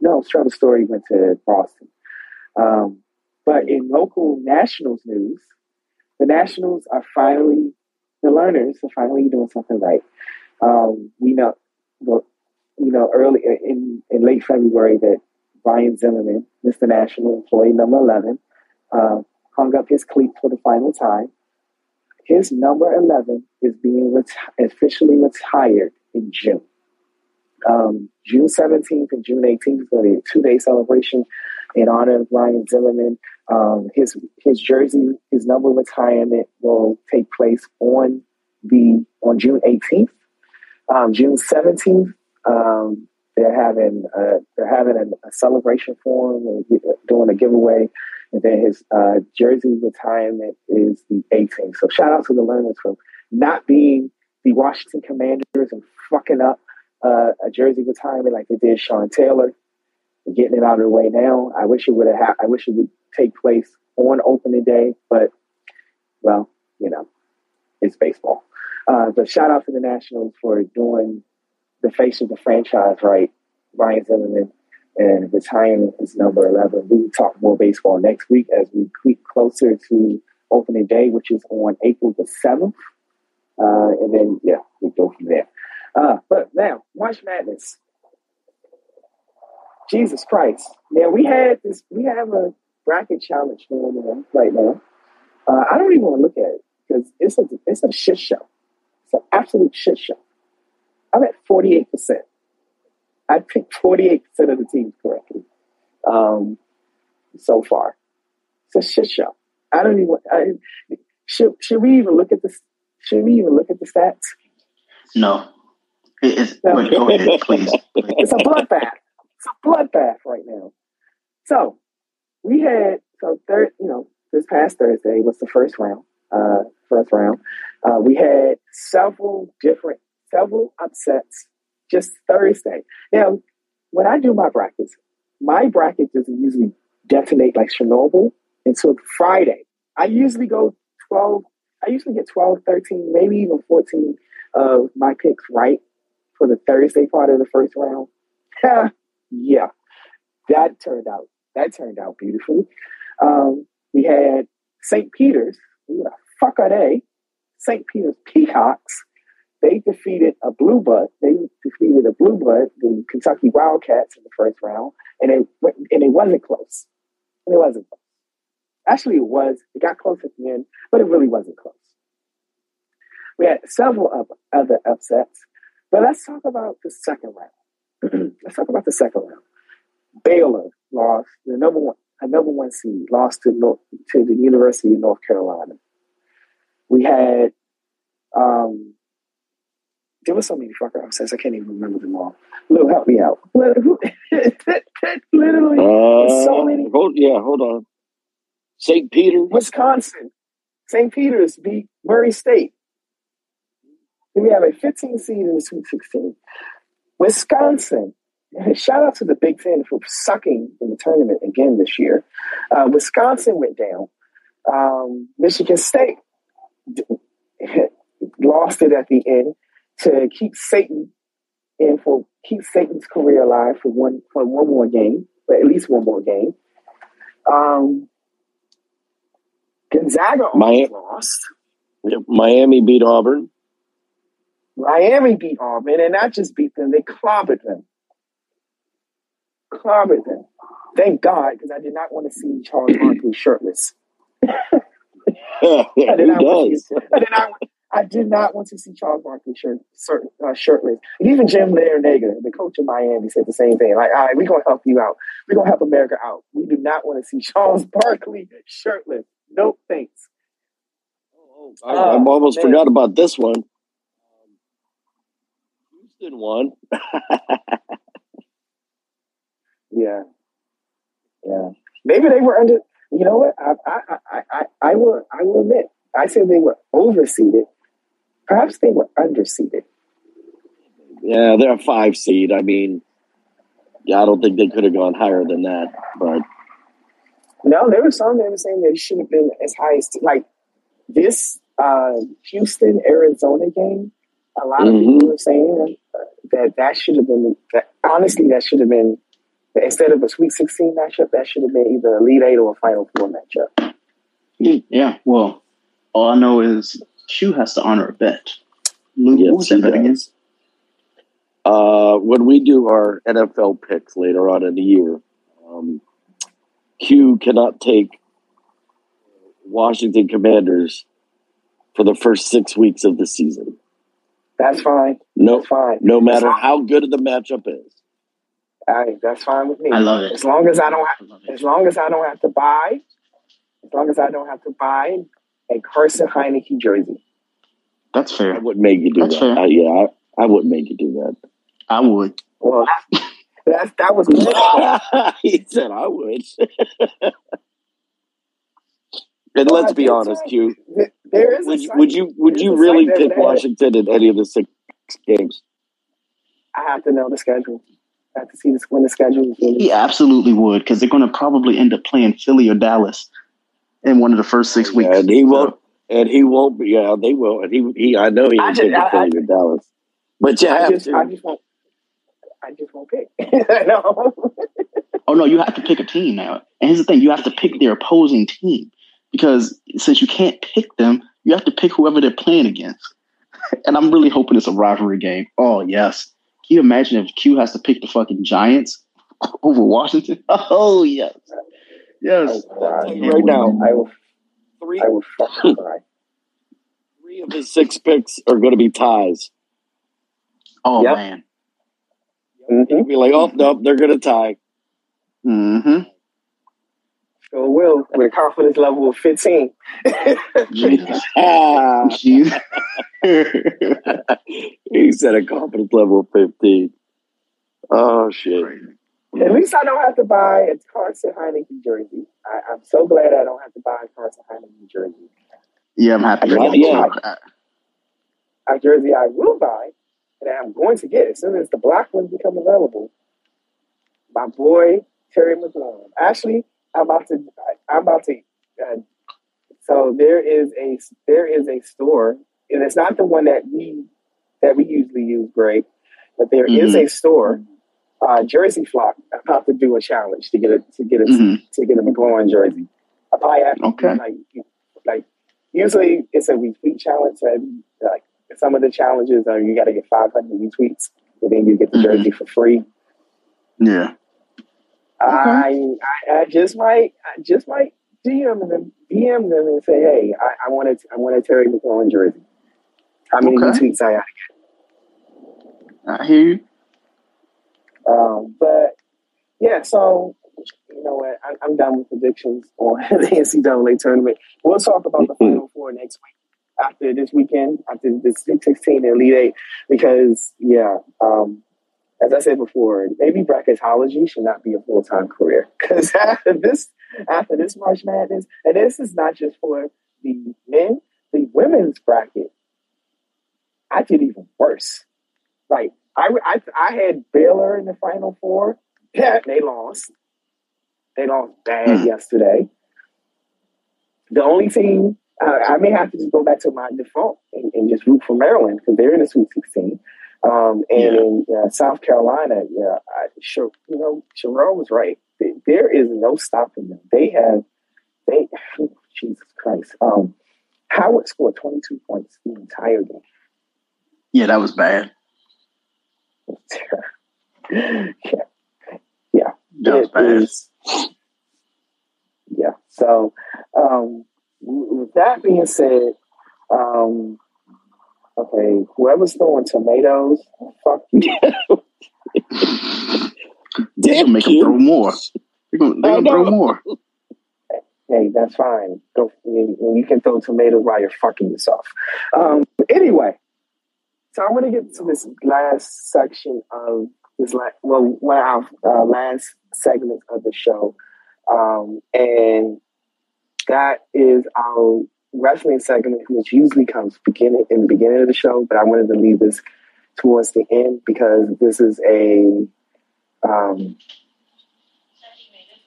No, Trevor Story went to Boston. But in local Nationals news, the Nationals are finally, the learners are finally doing something right. We know early in late February that Ryan Zimmerman, Mr. National employee number 11, hung up his cleat for the final time. His number 11 is being officially retired in June. June 17th and June 18th is going to be a two-day celebration in honor of Ryan Zimmerman. His jersey, his number retirement will take place on June 18th. June 17th, they're having a celebration for him and doing a giveaway. And then his jersey retirement is the 18th. So shout out to the learners for not being the Washington Commanders and fucking up a jersey retirement like they did Sean Taylor. They're getting it out of the way now. I wish it would take place on opening day, but well, you know, it's baseball. But shout out to the Nationals for doing the face of the franchise right, Ryan Zimmerman, and retiring his number 11. We talk more baseball next week as we creep closer to opening day, which is on April the 7th. And then, yeah, we go from there. But now, March Madness. Jesus Christ. Now, we have a bracket challenge going on right now. I don't even want to look at it because it's a shit show. It's an absolute shit show. I'm at 48%. I picked 48% of the teams correctly so far. It's a shit show. I don't even. Should we even look at this? Should we even look at the stats? No. No. Go ahead, please. It's a bloodbath. It's a bloodbath right now. So we had this past Thursday was the first round. We had several upsets just Thursday. Now, when I do my brackets, my bracket doesn't usually detonate like Chernobyl until Friday. I usually go 12. I usually get 12, 13, maybe even 14 of my picks right for the Thursday part of the first round. Yeah, that turned out beautifully. We had St. Peter's. Who the fuck are they? St. Peter's Peacocks. They defeated a Bluebird. the Kentucky Wildcats in the first round, and it wasn't close. Actually, it was. It got close at the end, but it really wasn't close. We had several other upsets, but let's talk about the second round. Baylor lost the number one seed, lost to the University of North Carolina. We had. There were so many fucker upsets. I can't even remember them all. Lou, help me out. Literally, so many. Hold on. St. Peter's, Wisconsin. St. Peter's beat Murray State. We have a 15 seed in the Sweet 16. Wisconsin. Shout out to the Big Ten for sucking in the tournament again this year. Wisconsin went down. Michigan State lost it at the end. To keep Satan's career alive for one more game, but at least one more game. Gonzaga almost lost. Miami beat Auburn. And not just beat them; they clobbered them. Thank God, because I did not want to see Charles Barkley shirtless. I did not want to see Charles Barkley shirtless. And even Jim Larinaga, the coach of Miami, said the same thing. Like, all right, we're going to help you out. We're going to help America out. We do not want to see Charles Barkley shirtless. No thanks. I forgot about this one. Houston won. Yeah. Maybe they were under. You know what? I will admit. I said they were overseeded. Perhaps they were underseeded. Yeah, they're a 5 seed. I mean, yeah, I don't think they could have gone higher than that. But no, there were some that were saying they should have been as high as like this Houston-Arizona game. A lot of people were saying that should have been honestly that should have been instead of a Sweet 16 matchup, that should have been either an Elite Eight or a Final Four matchup. Yeah, well, all I know is Q has to honor a bet. Luke, yes, what was that bet against? When we do our NFL picks later on in the year, Q cannot take Washington Commanders for the first 6 weeks of the season. That's fine. No matter how good the matchup is. That's fine with me. I love it. As long as I don't have to buy a Carson Heineke jersey. That's fair. I wouldn't make you do that. Fair. I wouldn't make you do that. I would. Well, that was good. He said I would. And well, let's be honest, Q. There is would you really pick Washington in any of the 6 games? I have to know the schedule. I have to see when the schedule is. He absolutely would, because they're going to probably end up playing Philly or Dallas in one of the first 6 weeks. Yeah, and he won't. And he won't be. Yeah, they will. And he I know he will take Philly or Dallas. But yeah, I just won't pick. No. Oh no, you have to pick a team now. And here's the thing: you have to pick their opposing team. Because since you can't pick them, you have to pick whoever they're playing against. And I'm really hoping it's a rivalry game. Oh, yes. Can you imagine if Q has to pick the fucking Giants over Washington? Oh, yes. Yes. Right now, I will fucking cry. 3 of his 6 picks are going to be ties. Oh, yep. Man. Mm-hmm. You'll be like, oh, no, they're going to tie. Mm-hmm. So will with a confidence level of 15. Jesus. Jesus. He said a confidence level of 15. Oh shit! At least I don't have to buy a Carson Heineke jersey. I'm so glad I don't have to buy a Carson Heineke jersey. Yeah, I'm happy. A jersey I will buy, and I'm going to get it as soon as the black ones become available. My boy Terry McLaurin, actually. So there is a store, and it's not the one that we usually use, Greg, but there is a store, Jersey Flock. I'm about to do a challenge to get a McLaurin jersey. I probably have to like usually it's a retweet challenge. So like some of the challenges are you got to get 500 retweets, and then you get the jersey for free. Yeah. I just might DM them and say, hey, I want a Terry McLaurin jersey. How many tweets I got? I hear you. But yeah, so you know what? I'm done with predictions on the NCAA tournament. We'll talk about the Final Four next week after this weekend, after the Sweet 16 and Elite Eight, because as I said before, maybe bracketology should not be a full-time career. Because after this March Madness, and this is not just for the men, the women's bracket, I did even worse. Like, I had Baylor in the Final Four. They lost. They lost bad yesterday. The only team, I may have to just go back to my default and just root for Maryland, because they're in the Sweet 16. In South Carolina, Sherrell was right. There is no stopping them. They have Jesus Christ. Howard scored 22 points the entire game. Yeah, that was bad. Yeah. That was bad. Yeah. So, with that being said, okay, whoever's throwing tomatoes, fuck you. Damn, make them throw more. They're gonna throw more. Hey, that's fine. Go, you can throw tomatoes while you're fucking yourself. Anyway, so I'm gonna get to this last section of this. One of our last segments of the show, and that is our wrestling segment, which usually comes in the beginning of the show, but I wanted to leave this towards the end, because this is a,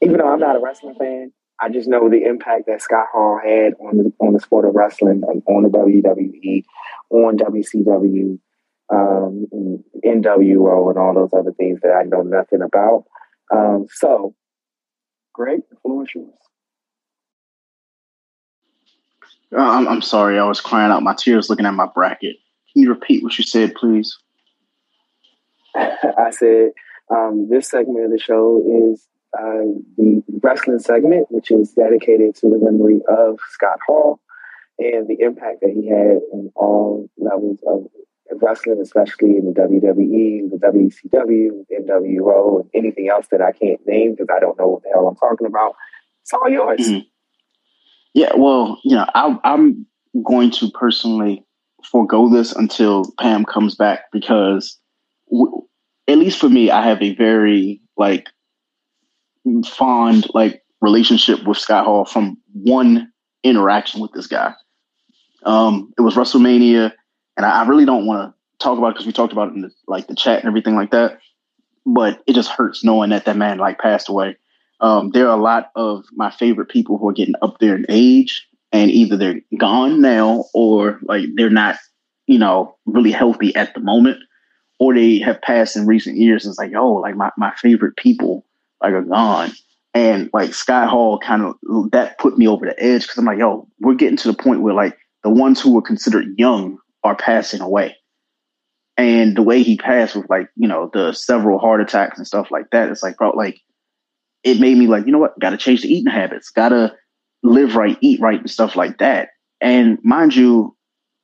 even though I'm not a wrestling fan, I just know the impact that Scott Hall had on the sport of wrestling, on the WWE, on WCW, NWO, and all those other things that I know nothing about. So, Greg, the floor is yours. I'm sorry. I was crying out my tears looking at my bracket. Can you repeat what you said, please? I said this segment of the show is the wrestling segment, which is dedicated to the memory of Scott Hall and the impact that he had in all levels of wrestling, especially in the WWE, the WCW, NWO, and anything else that I can't name because I don't know what the hell I'm talking about. It's all yours. Mm-hmm. Yeah, well, you know, I'm going to personally forego this until Pam comes back because, at least for me, I have a very, like, fond, like, relationship with Scott Hall from one interaction with this guy. It was WrestleMania, and I really don't want to talk about it because we talked about it in the, like, the chat and everything like that, but it just hurts knowing that that man, like, passed away. There are a lot of my favorite people who are getting up there in age, and either they're gone now or like they're not, you know, really healthy at the moment, or they have passed in recent years. And it's like, oh, like my favorite people like are gone. And like Scott Hall kind of that put me over the edge because I'm like, yo, we're getting to the point where like the ones who were considered young are passing away. And the way he passed with like, you know, the several heart attacks and stuff like that, it's like, bro, like, it made me like, you know what, got to change the eating habits, got to live right, eat right, and stuff like that. And mind you,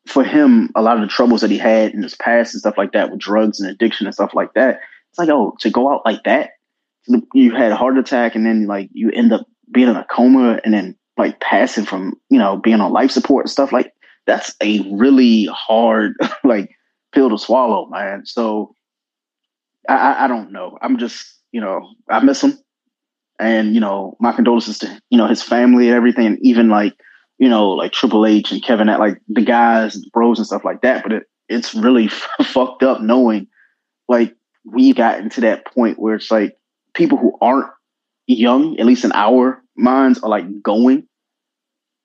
for him, a lot of the troubles that he had in his past and stuff like that with drugs and addiction and stuff like that, it's like, oh, to go out like that, you had a heart attack and then like you end up being in a coma and then like passing from, you know, being on life support and stuff like that's a really hard like pill to swallow, man. So I don't know. I'm just, you know, I miss him. And, you know, my condolences to, you know, his family and everything, and even like, you know, like Triple H and Kevin, like the guys, the bros and stuff like that. But it's really fucked up knowing like we gotten to that point where it's like people who aren't young, at least in our minds, are like going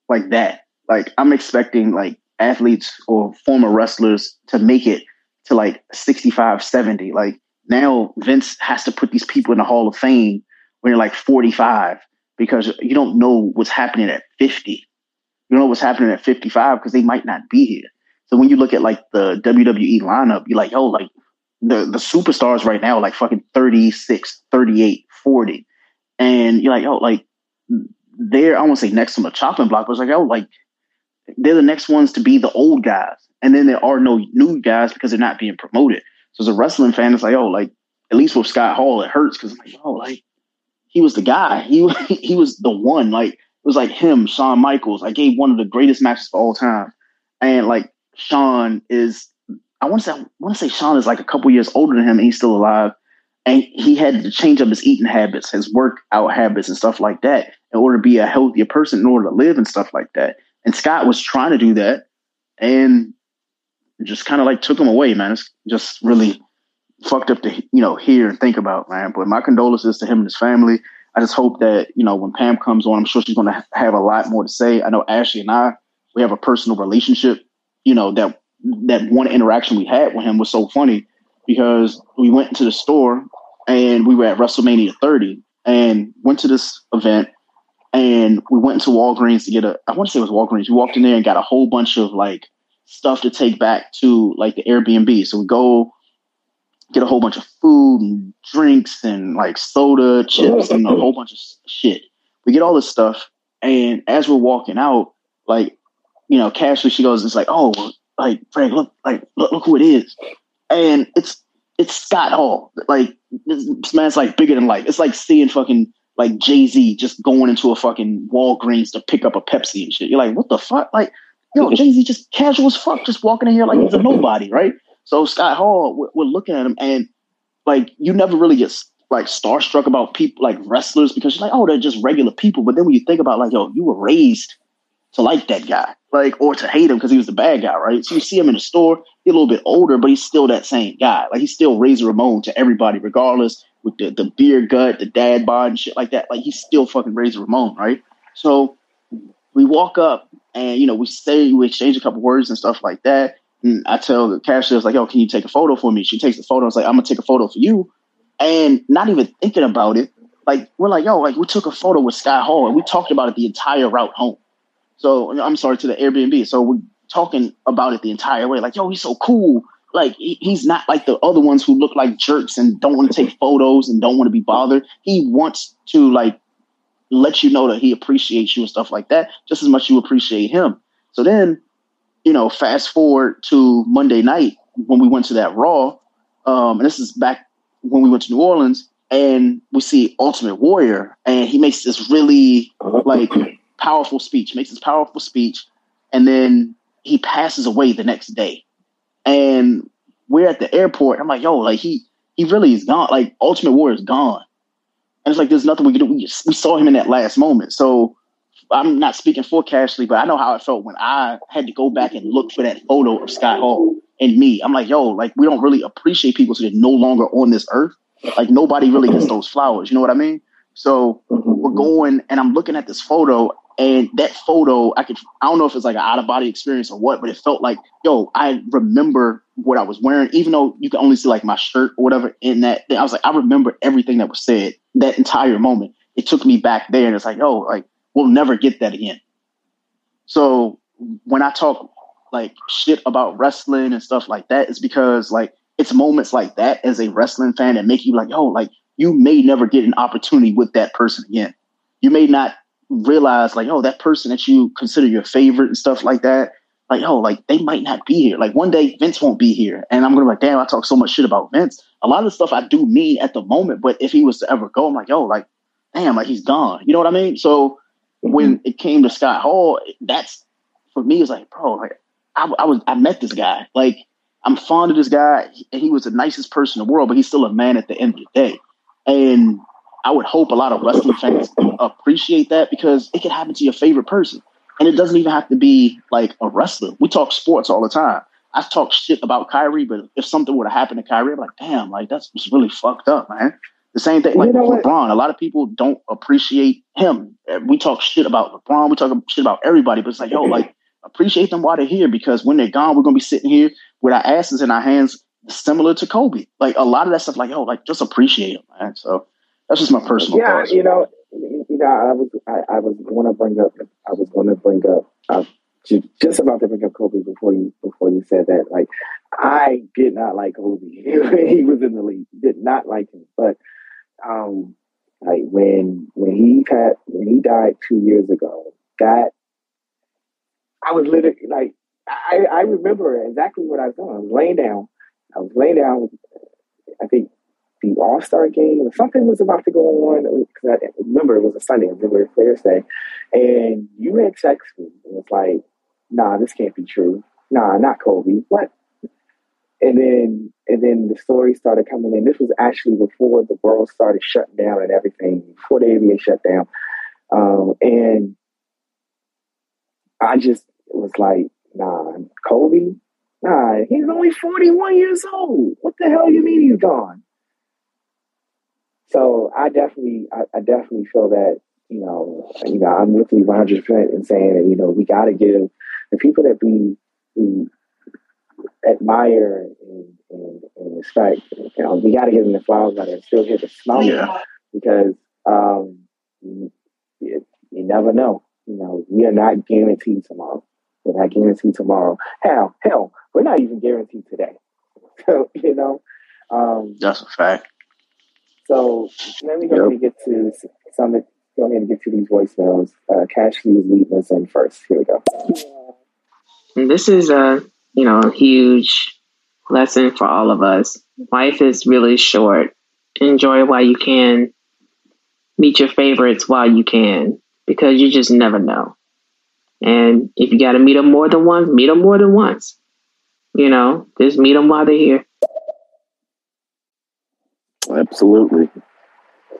like that. Like I'm expecting like athletes or former wrestlers to make it to like 65, 70. Like now Vince has to put these people in the Hall of Fame when you're like 45, because you don't know what's happening at 50. You don't know what's happening at 55 because they might not be here. So when you look at like the WWE lineup, you're like, oh, like the superstars right now are like fucking 36, 38, 40. And you're like, oh, like they're, I won't say next on the chopping block, but it's like, oh, like they're the next ones to be the old guys. And then there are no new guys because they're not being promoted. So as a wrestling fan, it's like, oh, like at least with Scott Hall, it hurts because I'm like, oh, like, he was the guy. He was the one. Like it was like him, Shawn Michaels. I gave one of the greatest matches of all time, and like Shawn is, I want to say Shawn is like a couple years older than him, and he's still alive. And he had to change up his eating habits, his workout habits, and stuff like that in order to be a healthier person, in order to live and stuff like that. And Scott was trying to do that, and just kind of like took him away, man. It's just really fucked up to, you know, hear and think about, man. But my condolences to him and his family. I just hope that, you know, when Pam comes on, I'm sure she's going to have a lot more to say. I know Ashley and I, we have a personal relationship. You know, that one interaction we had with him was so funny because we went into the store and we were at WrestleMania 30 and went to this event, and we went into Walgreens to get I want to say it was Walgreens. We walked in there and got a whole bunch of like stuff to take back to like the Airbnb. So we go get a whole bunch of food and drinks and like soda, chips, and a whole bunch of shit. We get all this stuff. And as we're walking out, like, you know, casually she goes, it's like, oh, like Frank, look who it is. And it's Scott Hall. Like this man's like bigger than life. It's like seeing fucking like Jay-Z just going into a fucking Walgreens to pick up a Pepsi and shit. You're like, what the fuck? Like, yo, Jay-Z just casual as fuck, just walking in here like he's a nobody. Right. So Scott Hall, we're looking at him, and like you never really get like starstruck about people like wrestlers because you're like, oh, they're just regular people. But then when you think about like, yo, you were raised to like that guy. like, or to hate him because he was the bad guy, right? So you see him in the store, he's a little bit older, but he's still that same guy. Like, he's still Razor Ramon to everybody, regardless, with the beer gut, the dad bod and shit like that. Like, he's still fucking Razor Ramon, right? So we walk up and, you know, we exchange a couple words and stuff like that. And I tell the cashier, I was like, yo, can you take a photo for me? She takes the photo. I was like, I'm going to take a photo for you. And not even thinking about it, like, we're like, yo, like, we took a photo with Sky Hall and we talked about it the entire route home. So, I'm sorry, to the Airbnb. So we're talking about it the entire way. Like, yo, he's so cool. Like, he's not like the other ones who look like jerks and don't want to take photos and don't want to be bothered. He wants to, like, let you know that he appreciates you and stuff like that, just as much you appreciate him. So then, you know, fast forward to Monday night when we went to that Raw, and this is back when we went to New Orleans, and we see Ultimate Warrior, and he makes this really, like, powerful speech, and then he passes away the next day. And we're at the airport. I'm like, yo, like, he really is gone. Like, Ultimate Warrior is gone. And it's like, there's nothing we can do. We saw him in that last moment. So I'm not speaking for Cashley, but I know how it felt when I had to go back and look for that photo of Sky Hall and me. I'm like, yo, like, we don't really appreciate people so they're no longer on this earth. Like, nobody really gets those flowers. You know what I mean? So we're going, and I'm looking at this photo, and that photo, I don't know if it's like an out-of-body experience or what, but it felt like, yo, I remember what I was wearing, even though you can only see, like, my shirt or whatever in that thing. I was like, I remember everything that was said, that entire moment. It took me back there, and it's like, yo, like, we'll never get that again. So when I talk, like, shit about wrestling and stuff like that, it's because, like, it's moments like that as a wrestling fan that make you like, yo, like, you may never get an opportunity with that person again. You may not realize, like, oh, that person that you consider your favorite and stuff like that, like, oh, like, they might not be here. Like, one day Vince won't be here. And I'm going to be like, damn, I talk so much shit about Vince. A lot of the stuff I do mean at the moment, but if he was to ever go, I'm like, yo, like, damn, like, he's gone. You know what I mean? So when it came to Scott Hall, that's, for me, it's like, bro, like, I met this guy. Like, I'm fond of this guy, and he was the nicest person in the world, but he's still a man at the end of the day. And I would hope a lot of wrestling fans appreciate that, because it could happen to your favorite person. And it doesn't even have to be like a wrestler. We talk sports all the time. I talk shit about Kyrie, but if something would have happened to Kyrie, I'm like, damn, like, that's really fucked up, man. The same thing, like, you know, LeBron. A lot of people don't appreciate him. We talk shit about LeBron. We talk shit about everybody, but it's like, yo, like, appreciate them while they're here, because when they're gone, we're going to be sitting here with our asses in our hands, similar to Kobe. Like, a lot of that stuff, like, yo, like, just appreciate him, man. So that's just my personal thoughts. You know, I was going to bring up Kobe before you said that. Like, I did not like Kobe. He was in the league. Did not like him. But like, when he died 2 years ago, that I was literally like, I remember exactly what I was doing. I was laying down. I think the All-Star game or something was about to go on, because I remember it was a Sunday. I remember it was Players Day. And you had texted me and was like, nah, this can't be true. Nah, not Kobe. What? And then the story started coming in. This was actually before the world started shutting down and everything, before the NBA shut down. And I just was like, nah, Kobe? Nah, he's only 41 years old. What the hell you mean he's gone? So I definitely feel that, you know, I'm with you 100% in saying that, you know, we got to give the people that we admire and respect, you know, we got to give them the flowers that are still here to smell them, because you never know. You know, we are not guaranteed tomorrow. We're not guaranteed tomorrow. Hell, we're not even guaranteed today. So, you know. That's a fact. So let me go ahead and get to some. Go ahead and get to these voicemails. Cashley was leading us in first. Here we go. And this is a huge lesson for all of us. Life is really short. Enjoy while you can. Meet your favorites while you can, because you just never know. And if you got to meet them more than once, meet them more than once. You know, just meet them while they're here. Absolutely.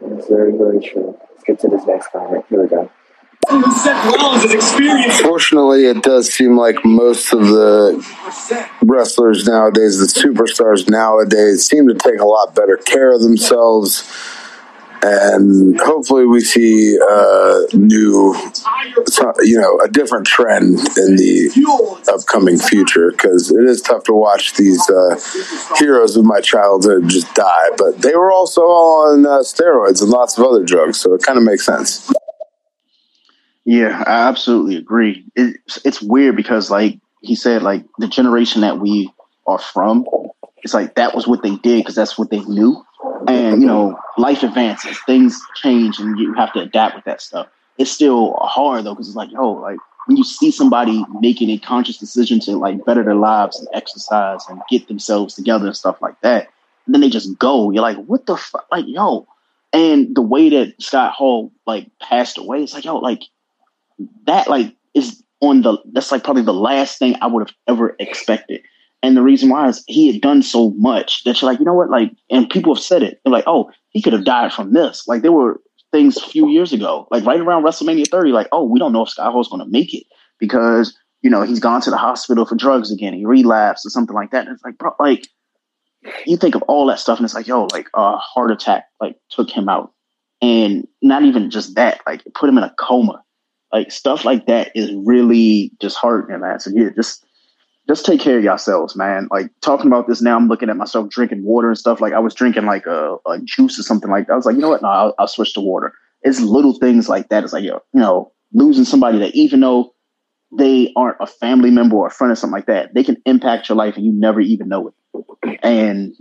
That's very, very true. Let's get to this next comment. Here we go. Fortunately, it does seem like most of the wrestlers nowadays, the superstars nowadays, seem to take a lot better care of themselves. And hopefully we see a different trend in the upcoming future, because it is tough to watch these heroes of my childhood just die. But they were also all on steroids and lots of other drugs, so it kind of makes sense. Yeah, I absolutely agree. It's weird because, like he said, like the generation that we are from, it's like that was what they did because that's what they knew. And, you know, life advances, things change, and you have to adapt with that stuff. It's still hard, though, because it's like, yo, like, when you see somebody making a conscious decision to, like, better their lives and exercise and get themselves together and stuff like that, and then they just go. You're like, what the fuck? Like, yo. And the way that Scott Hall, like, passed away, it's like, yo, like, that, like, is on the – that's, like, probably the last thing I would have ever expected. And the reason why is he had done so much that you're like, you know what? Like, and people have said it. They're like, oh, he could have died from this. Like, there were things a few years ago, like right around WrestleMania 30, like, oh, we don't know if Scott Hall's going to make it because, you know, he's gone to the hospital for drugs again. He relapsed or something like that. And it's like, bro, like, you think of all that stuff and it's like, yo, like a heart attack, like took him out. And not even just that, like it put him in a coma. Like stuff like that is really disheartening, man. So yeah, just take care of yourselves, man. Like talking about this now, I'm looking at myself drinking water and stuff. Like I was drinking like a juice or something like that. I was like, you know what? No, I'll switch to water. It's little things like that. It's like, you know, losing somebody that even though they aren't a family member or a friend or something like that, they can impact your life and you never even know it. And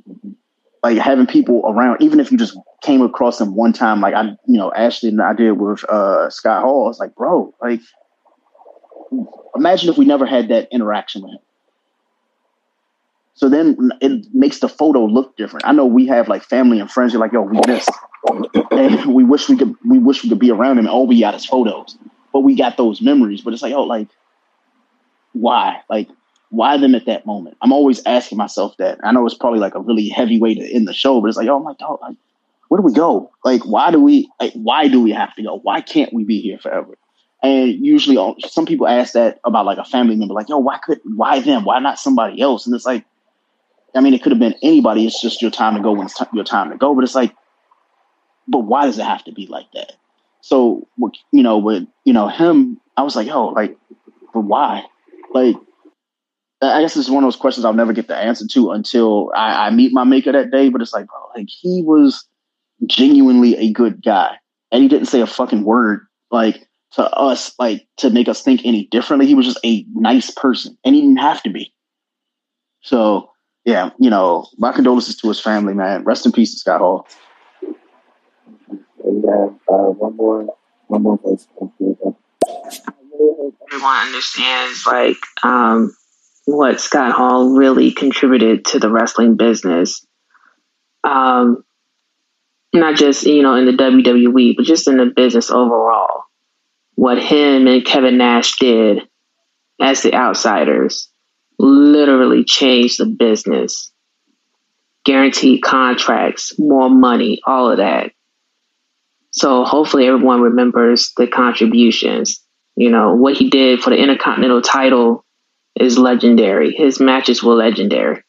like having people around, even if you just came across them one time, like I, you know, Ashley and I did with Scott Hall. It's like, bro, like imagine if we never had that interaction with him. So then it makes the photo look different. I know we have like family and friends. You're like, yo, we missed. And we wish we could be around him. And all we got is photos, but we got those memories. But it's like, oh, like why? Like why them at that moment? I'm always asking myself that. I know it's probably like a really heavy way to end the show, but it's like, oh my God, like where do we go? Like why do we have to go? Why can't we be here forever? And usually some people ask that about like a family member, like, yo, why them? Why not somebody else? And it's like, I mean, it could have been anybody. It's just your time to go when it's your time to go. But it's like, but why does it have to be like that? So, you know, with, you know, him, I was like, yo, like, but why? Like, I guess it's one of those questions I'll never get the answer to until I meet my maker that day. But it's like, bro, like he was genuinely a good guy. And he didn't say a fucking word, like, to us, like, to make us think any differently. He was just a nice person. And he didn't have to be. So... yeah, you know, my condolences to his family, man. Rest in peace, Scott Hall. We have one more voice. I really hope everyone understands, like, what Scott Hall really contributed to the wrestling business. Not just, you know, in the WWE, but just in the business overall. What him and Kevin Nash did as the outsiders literally changed the business. Guaranteed contracts, more money, all of that. So hopefully everyone remembers the contributions. You know, what he did for the Intercontinental title is legendary. His matches were legendary.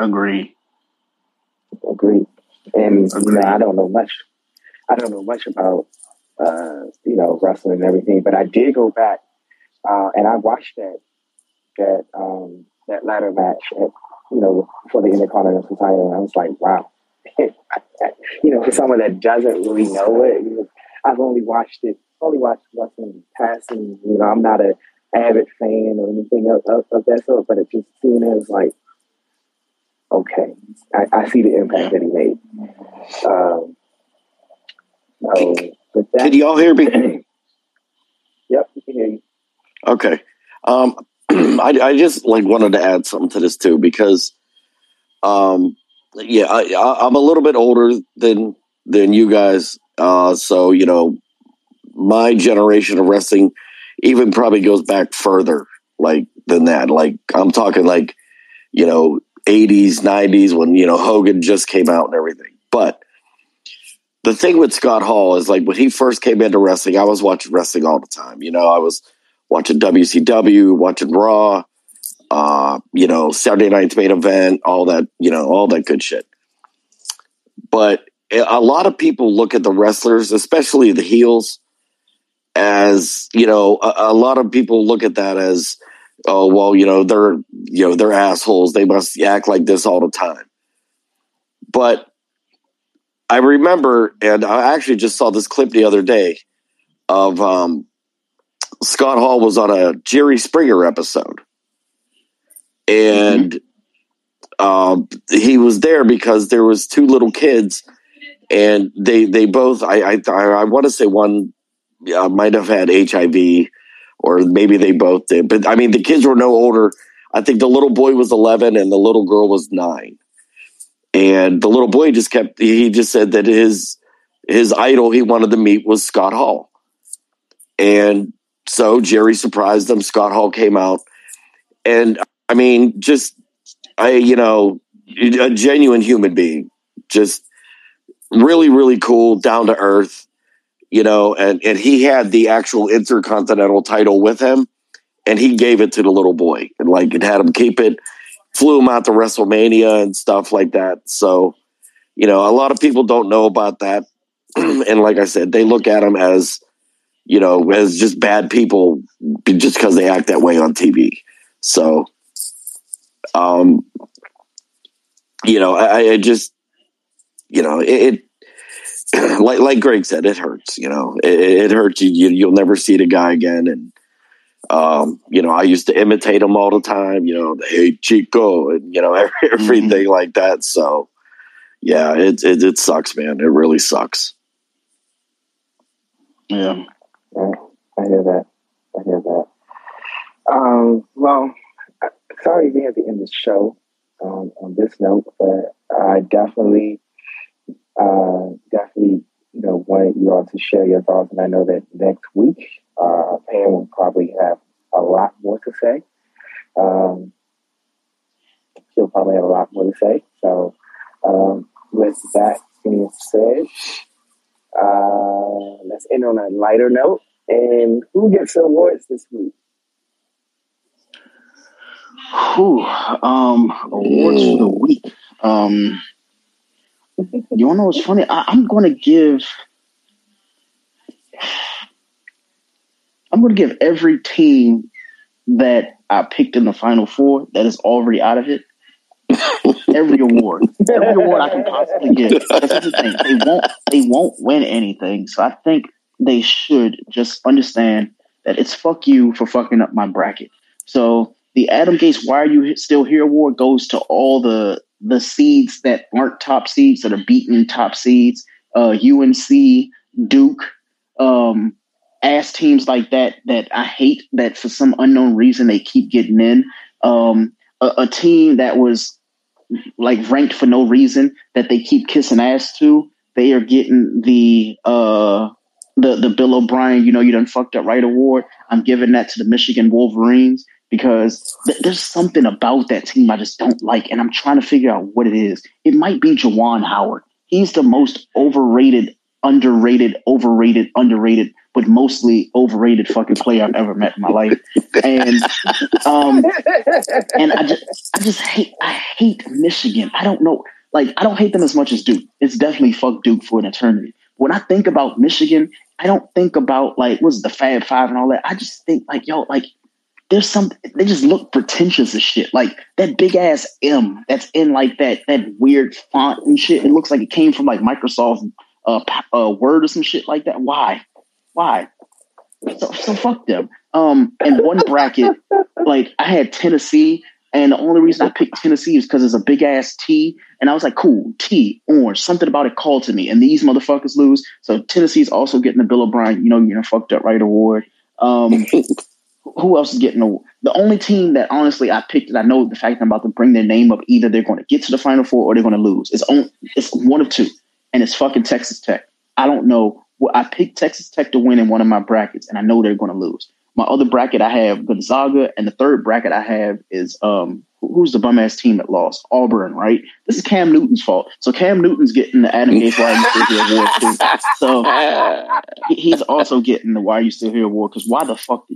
Agreed. And you know, I don't know much about you know, wrestling and everything, but I did go back and I watched that ladder match, at, you know, for the Intercontinental title, and I was like, wow. You know, for someone that doesn't really know it, you know, I've only watched wrestling in passing. You know, I'm not an avid fan or anything of that sort, but it just seemed as like, okay, I see the impact that he made. So, did y'all hear me? Yep, we can hear you. Okay. I just like wanted to add something to this too, because I'm a little bit older than you guys, so you know my generation of wrestling even probably goes back further like than that. Like I'm talking like, you know, 80s, 90s when, you know, Hogan just came out and everything. But the thing with Scott Hall is, like, when he first came into wrestling, I was watching wrestling all the time. You know, I was watching WCW, watching Raw, you know, Saturday Night's Main Event, all that, you know, all that good shit. But a lot of people look at the wrestlers, especially the heels, as, you know, a lot of people look at that as, oh, well, you know, they're assholes. They must act like this all the time. But I remember, and I actually just saw this clip the other day of Scott Hall was on a Jerry Springer episode. And he was there because there was two little kids, and they both, I want to say one might have had HIV, or maybe they both did. But, I mean, the kids were no older. I think the little boy was 11 and the little girl was 9. And the little boy just kept, he just said that his idol he wanted to meet was Scott Hall. And so Jerry surprised them. Scott Hall came out. And I mean, just, you know, a genuine human being, just really, really cool, down to earth, you know, and he had the actual Intercontinental title with him, and he gave it to the little boy and, like, it had him keep it. Flew him out to WrestleMania and stuff like that. So, you know, a lot of people don't know about that. And like I said, they look at him as, you know, as just bad people just because they act that way on TV. So, you know, I just, you know, it like Greg said, it hurts, you know, it hurts you. You'll never see the guy again. And, you know, I used to imitate him all the time, you know, hey Chico, and, you know, everything like that. So yeah, it sucks, man. It really sucks. Yeah. I hear that. Well, sorry to be at the end of the show on this note, but I definitely, you know, wanted you all to share your thoughts. And I know that next week, Pam will probably have a lot more to say. She'll probably have a lot more to say. So, with that being said, let's end on a lighter note. And who gets the awards this week? Awards for the week. You want to know what's funny? I'm going to give... every team that I picked in the Final Four that is already out of it, every award I can possibly get. That's the thing. They won't win anything. So I think they should just understand that it's fuck you for fucking up my bracket. So the Adam Gates "Why Are You Still Here" award goes to all the seeds that aren't top seeds, that are beaten top seeds. UNC, Duke, ass teams like that I hate, that for some unknown reason they keep getting in. A team that was, like, ranked for no reason, that they keep kissing ass to, they are getting the Bill O'Brien, you know, you done fucked up right award. I'm giving that to the Michigan Wolverines, because there's something about that team I just don't like, and I'm trying to figure out what it is. It might be Juwan Howard. He's the most underrated, but mostly overrated fucking player I've ever met in my life. And I hate Michigan. I don't know. Like, I don't hate them as much as Duke. It's definitely fuck Duke for an eternity. When I think about Michigan, I don't think about, like, what's the Fab Five and all that. I just think, like, yo, like, there's some, they just look pretentious as shit. Like, that big ass M that's in, like, that weird font and shit. It looks like it came from, like, Microsoft Word or some shit like that. Why? So fuck them. And one bracket, like, I had Tennessee, and the only reason I picked Tennessee is because it's a big ass T, and I was like, cool, T, orange, something about it called to me, and these motherfuckers lose. So Tennessee's also getting the Bill O'Brien, you know, you're fucked up right award. Who else is getting the only team that honestly I picked that I know the fact that I'm about to bring their name up, either they're going to get to the Final Four or they're going to lose. It's one of two, and it's fucking Texas Tech. I don't know. Well, I picked Texas Tech to win in one of my brackets, and I know they're going to lose. My other bracket, I have Gonzaga, and the third bracket I have is who's the bum ass team that lost? Auburn, right? This is Cam Newton's fault. So Cam Newton's getting the Adam Gates Why Are You Still Here award too. So he's also getting the Why Are You Still Here award, because why the fuck?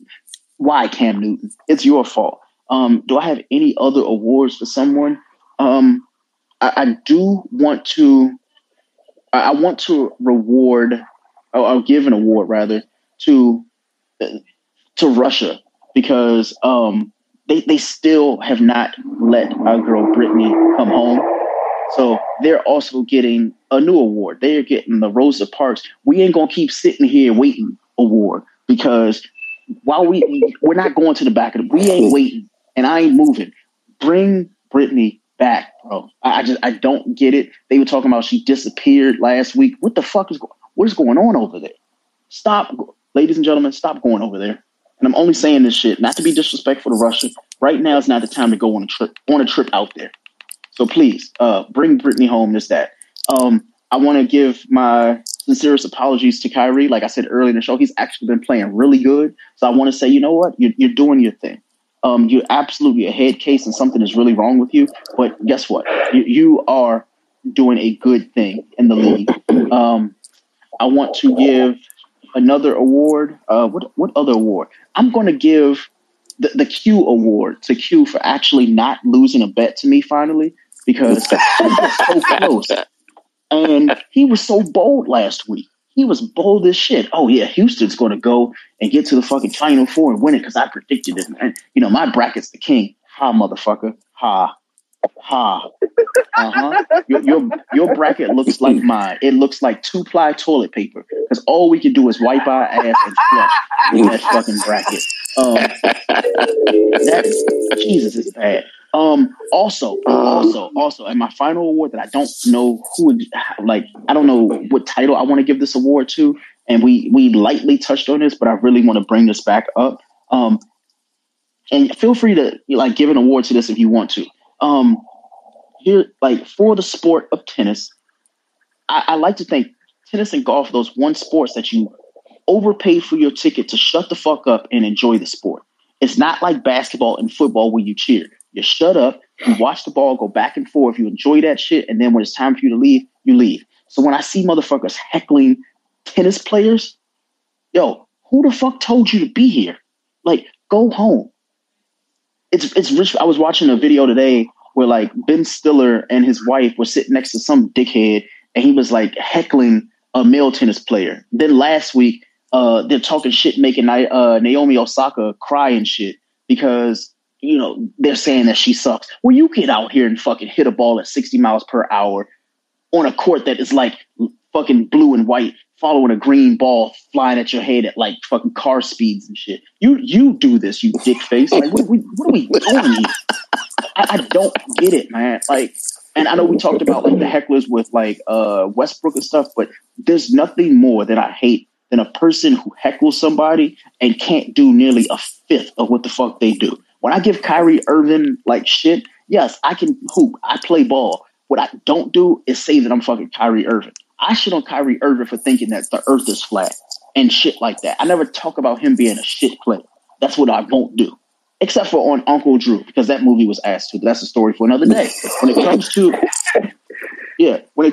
Why Cam Newton? It's your fault. Do I have any other awards for someone? I do want to. I want to reward. I'll give an award rather to Russia, because they still have not let our girl Brittany come home. So they're also getting a new award. They are getting the Rosa Parks "We Ain't Gonna Keep Sitting Here Waiting" award, because while we're not going to the back of the, we ain't waiting and I ain't moving. Bring Brittany back, bro. I don't get it. They were talking about she disappeared last week. What the fuck is going on over there? Stop, ladies and gentlemen, stop going over there. And I'm only saying this shit not to be disrespectful to Russia. Right now is not the time to go on a trip out there. So please, bring Brittany home. This, that. I want to give my sincerest apologies to Kyrie. Like I said earlier in the show, he's actually been playing really good. So I want to say, you know what? You're doing your thing. You're absolutely a head case and something is really wrong with you. But guess what? You are doing a good thing in the league. I want to give another award. What other award? I'm going to give the Q award to Q for actually not losing a bet to me finally, because he was so close. And he was so bold last week. He was bold as shit. Oh, yeah, Houston's going to go and get to the fucking Final Four and win it because I predicted it, man. You know, my bracket's the king. Ha, motherfucker. Ha. Ha. Uh-huh. Your bracket looks like mine. It looks like 2-ply toilet paper, because all we can do is wipe our ass and flush in that fucking bracket. Jesus, it's bad. Also, and my final award that I don't know who, like, I don't know what title I want to give this award to, and we lightly touched on this, but I really want to bring this back up. And feel free to like give an award to this if you want to. Here, like, for the sport of tennis, I like to think tennis and golf are those one sports that you overpay for your ticket to shut the fuck up and enjoy the sport. It's not like basketball and football where you cheer. You shut up, you watch the ball go back and forth, you enjoy that shit, and then when it's time for you to leave, you leave. So when I see motherfuckers heckling tennis players, yo, who the fuck told you to be here? Like, go home. It's rich. I was watching a video today where, like, Ben Stiller and his wife were sitting next to some dickhead, and he was, like, heckling a male tennis player. Then last week, they're talking shit, making Naomi Osaka cry and shit because, you know, they're saying that she sucks. Well, you get out here and fucking hit a ball at 60 miles per hour on a court that is like fucking blue and white, following a green ball flying at your head at like fucking car speeds and shit. You do this, you dick face. Like, what are we doing here? I don't get it, man. Like, and I know we talked about like the hecklers with like Westbrook and stuff, but there's nothing more that I hate than a person who heckles somebody and can't do nearly a fifth of what the fuck they do. When I give Kyrie Irving like shit, yes, I can hoop. I play ball. What I don't do is say that I'm fucking Kyrie Irving. I shit on Kyrie Irving for thinking that the earth is flat and shit like that. I never talk about him being a shit player. That's what I won't do. Except for on Uncle Drew, because that movie was asked to. But that's a story for another day. When it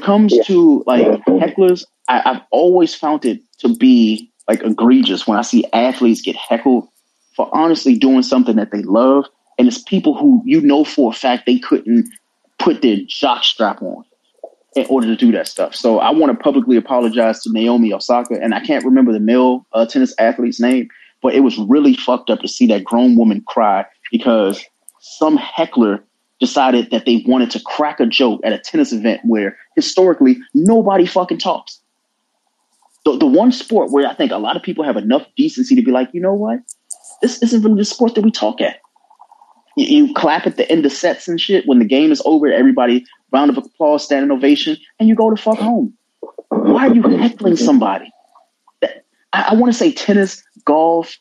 comes to like hecklers, I've always found it to be like egregious when I see athletes get heckled for honestly doing something that they love, and it's people who you know for a fact they couldn't put their jock strap on in order to do that stuff. So I want to publicly apologize to Naomi Osaka, and I can't remember the male tennis athlete's name, but it was really fucked up to see that grown woman cry because some heckler decided that they wanted to crack a joke at a tennis event where historically nobody fucking talks. The one sport where I think a lot of people have enough decency to be like, you know what? This isn't really the sport that we talk at. You clap at the end of sets and shit. When the game is over, everybody, round of applause, standing ovation, and you go to fuck home. Why are you heckling somebody? I want to say tennis, golf,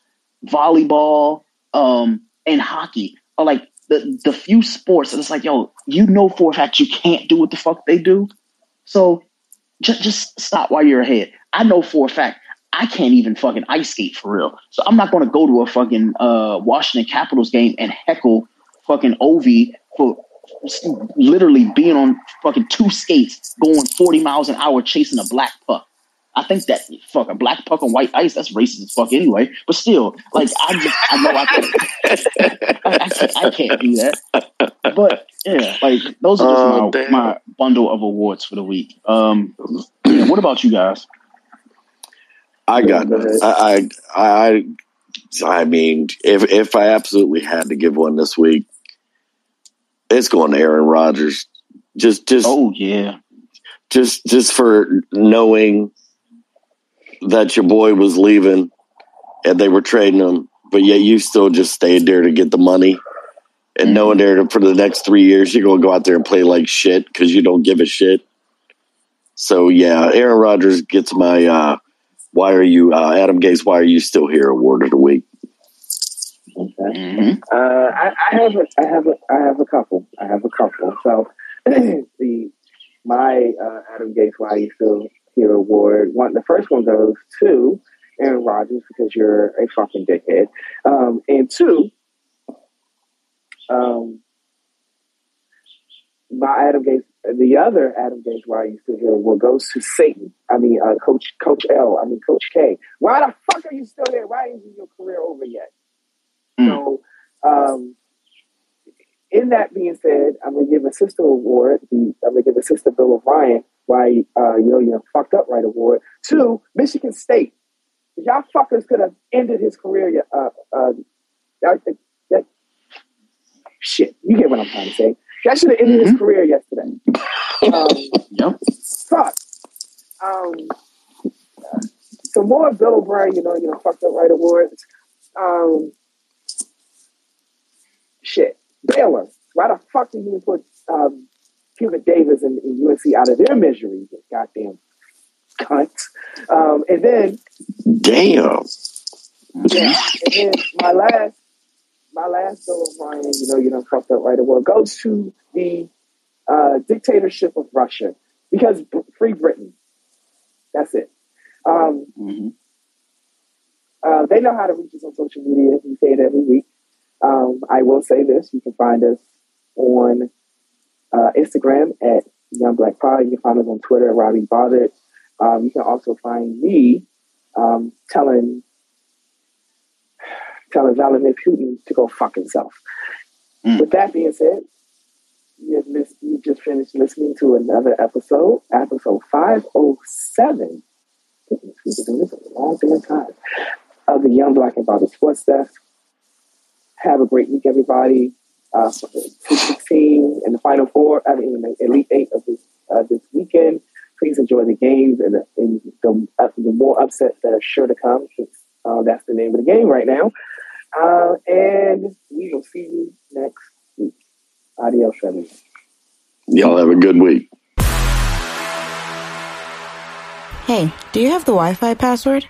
volleyball, and hockey are like the few sports that it's like, yo, you know for a fact you can't do what the fuck they do. So just stop while you're ahead. I know for a fact I can't even fucking ice skate for real. So I'm not going to go to a fucking Washington Capitals game and heckle fucking Ovi for literally being on fucking two skates going 40 miles an hour chasing a black puck. I think that fucking black puck on white ice, that's racist as fuck anyway. But still, like, I know I can't do that. But yeah, like, those are just my bundle of awards for the week. Yeah, what about you guys? I got this. I mean, if I absolutely had to give one this week, it's going to Aaron Rodgers. Just for knowing that your boy was leaving and they were trading him, but yet you still just stayed there to get the money, and knowing there for the next 3 years you're going to go out there and play like shit because you don't give a shit. So yeah, Aaron Rodgers gets my Adam Gase, why are you still here award of the week. Okay. Mm-hmm. I have a couple. So my Adam Gase, why are you still here award. The first one goes to Aaron Rodgers because you're a fucking dickhead. And two, my Adam Gase, the other Adam Gase, why are you still here award goes to Satan. Coach K. Why the fuck are you still there? Why isn't your career over yet? So, in that being said, I'm gonna give a sister award. I'm gonna give a sister Bill O'Brien. Why you're fucked up right award to Michigan State. Y'all fuckers could have ended his career. Shit, you get what I'm trying to say. That should have ended his career yesterday. Fuck. Some more Bill O'Brien. Fucked up right awards. Shit. Baylor, why the fuck did you put Kevin Davis and UNC out of their misery? Goddamn cunts. And then, damn. Yeah, and then my last Bill O'Brien, fucked up right away, goes to the dictatorship of Russia because free Britain. That's it. They know how to reach us on social media. We say it every week. I will say this. You can find us on Instagram at Young Black Pod. You can find us on Twitter at Robbie Bothered. You can also find me telling Vladimir Putin to go fuck himself. With that being said, you just finished listening to another episode 507. Goodness, we've been doing this a long damn time, of the Young Black and Bothered Sports Desk. Have a great week, everybody. 16 in the Final Four, the Elite Eight of this weekend. Please enjoy the games and the more upsets that are sure to come. That's the name of the game right now. And we will see you next week. Adios, everyone. Y'all have a good week. Hey, do you have the Wi-Fi password?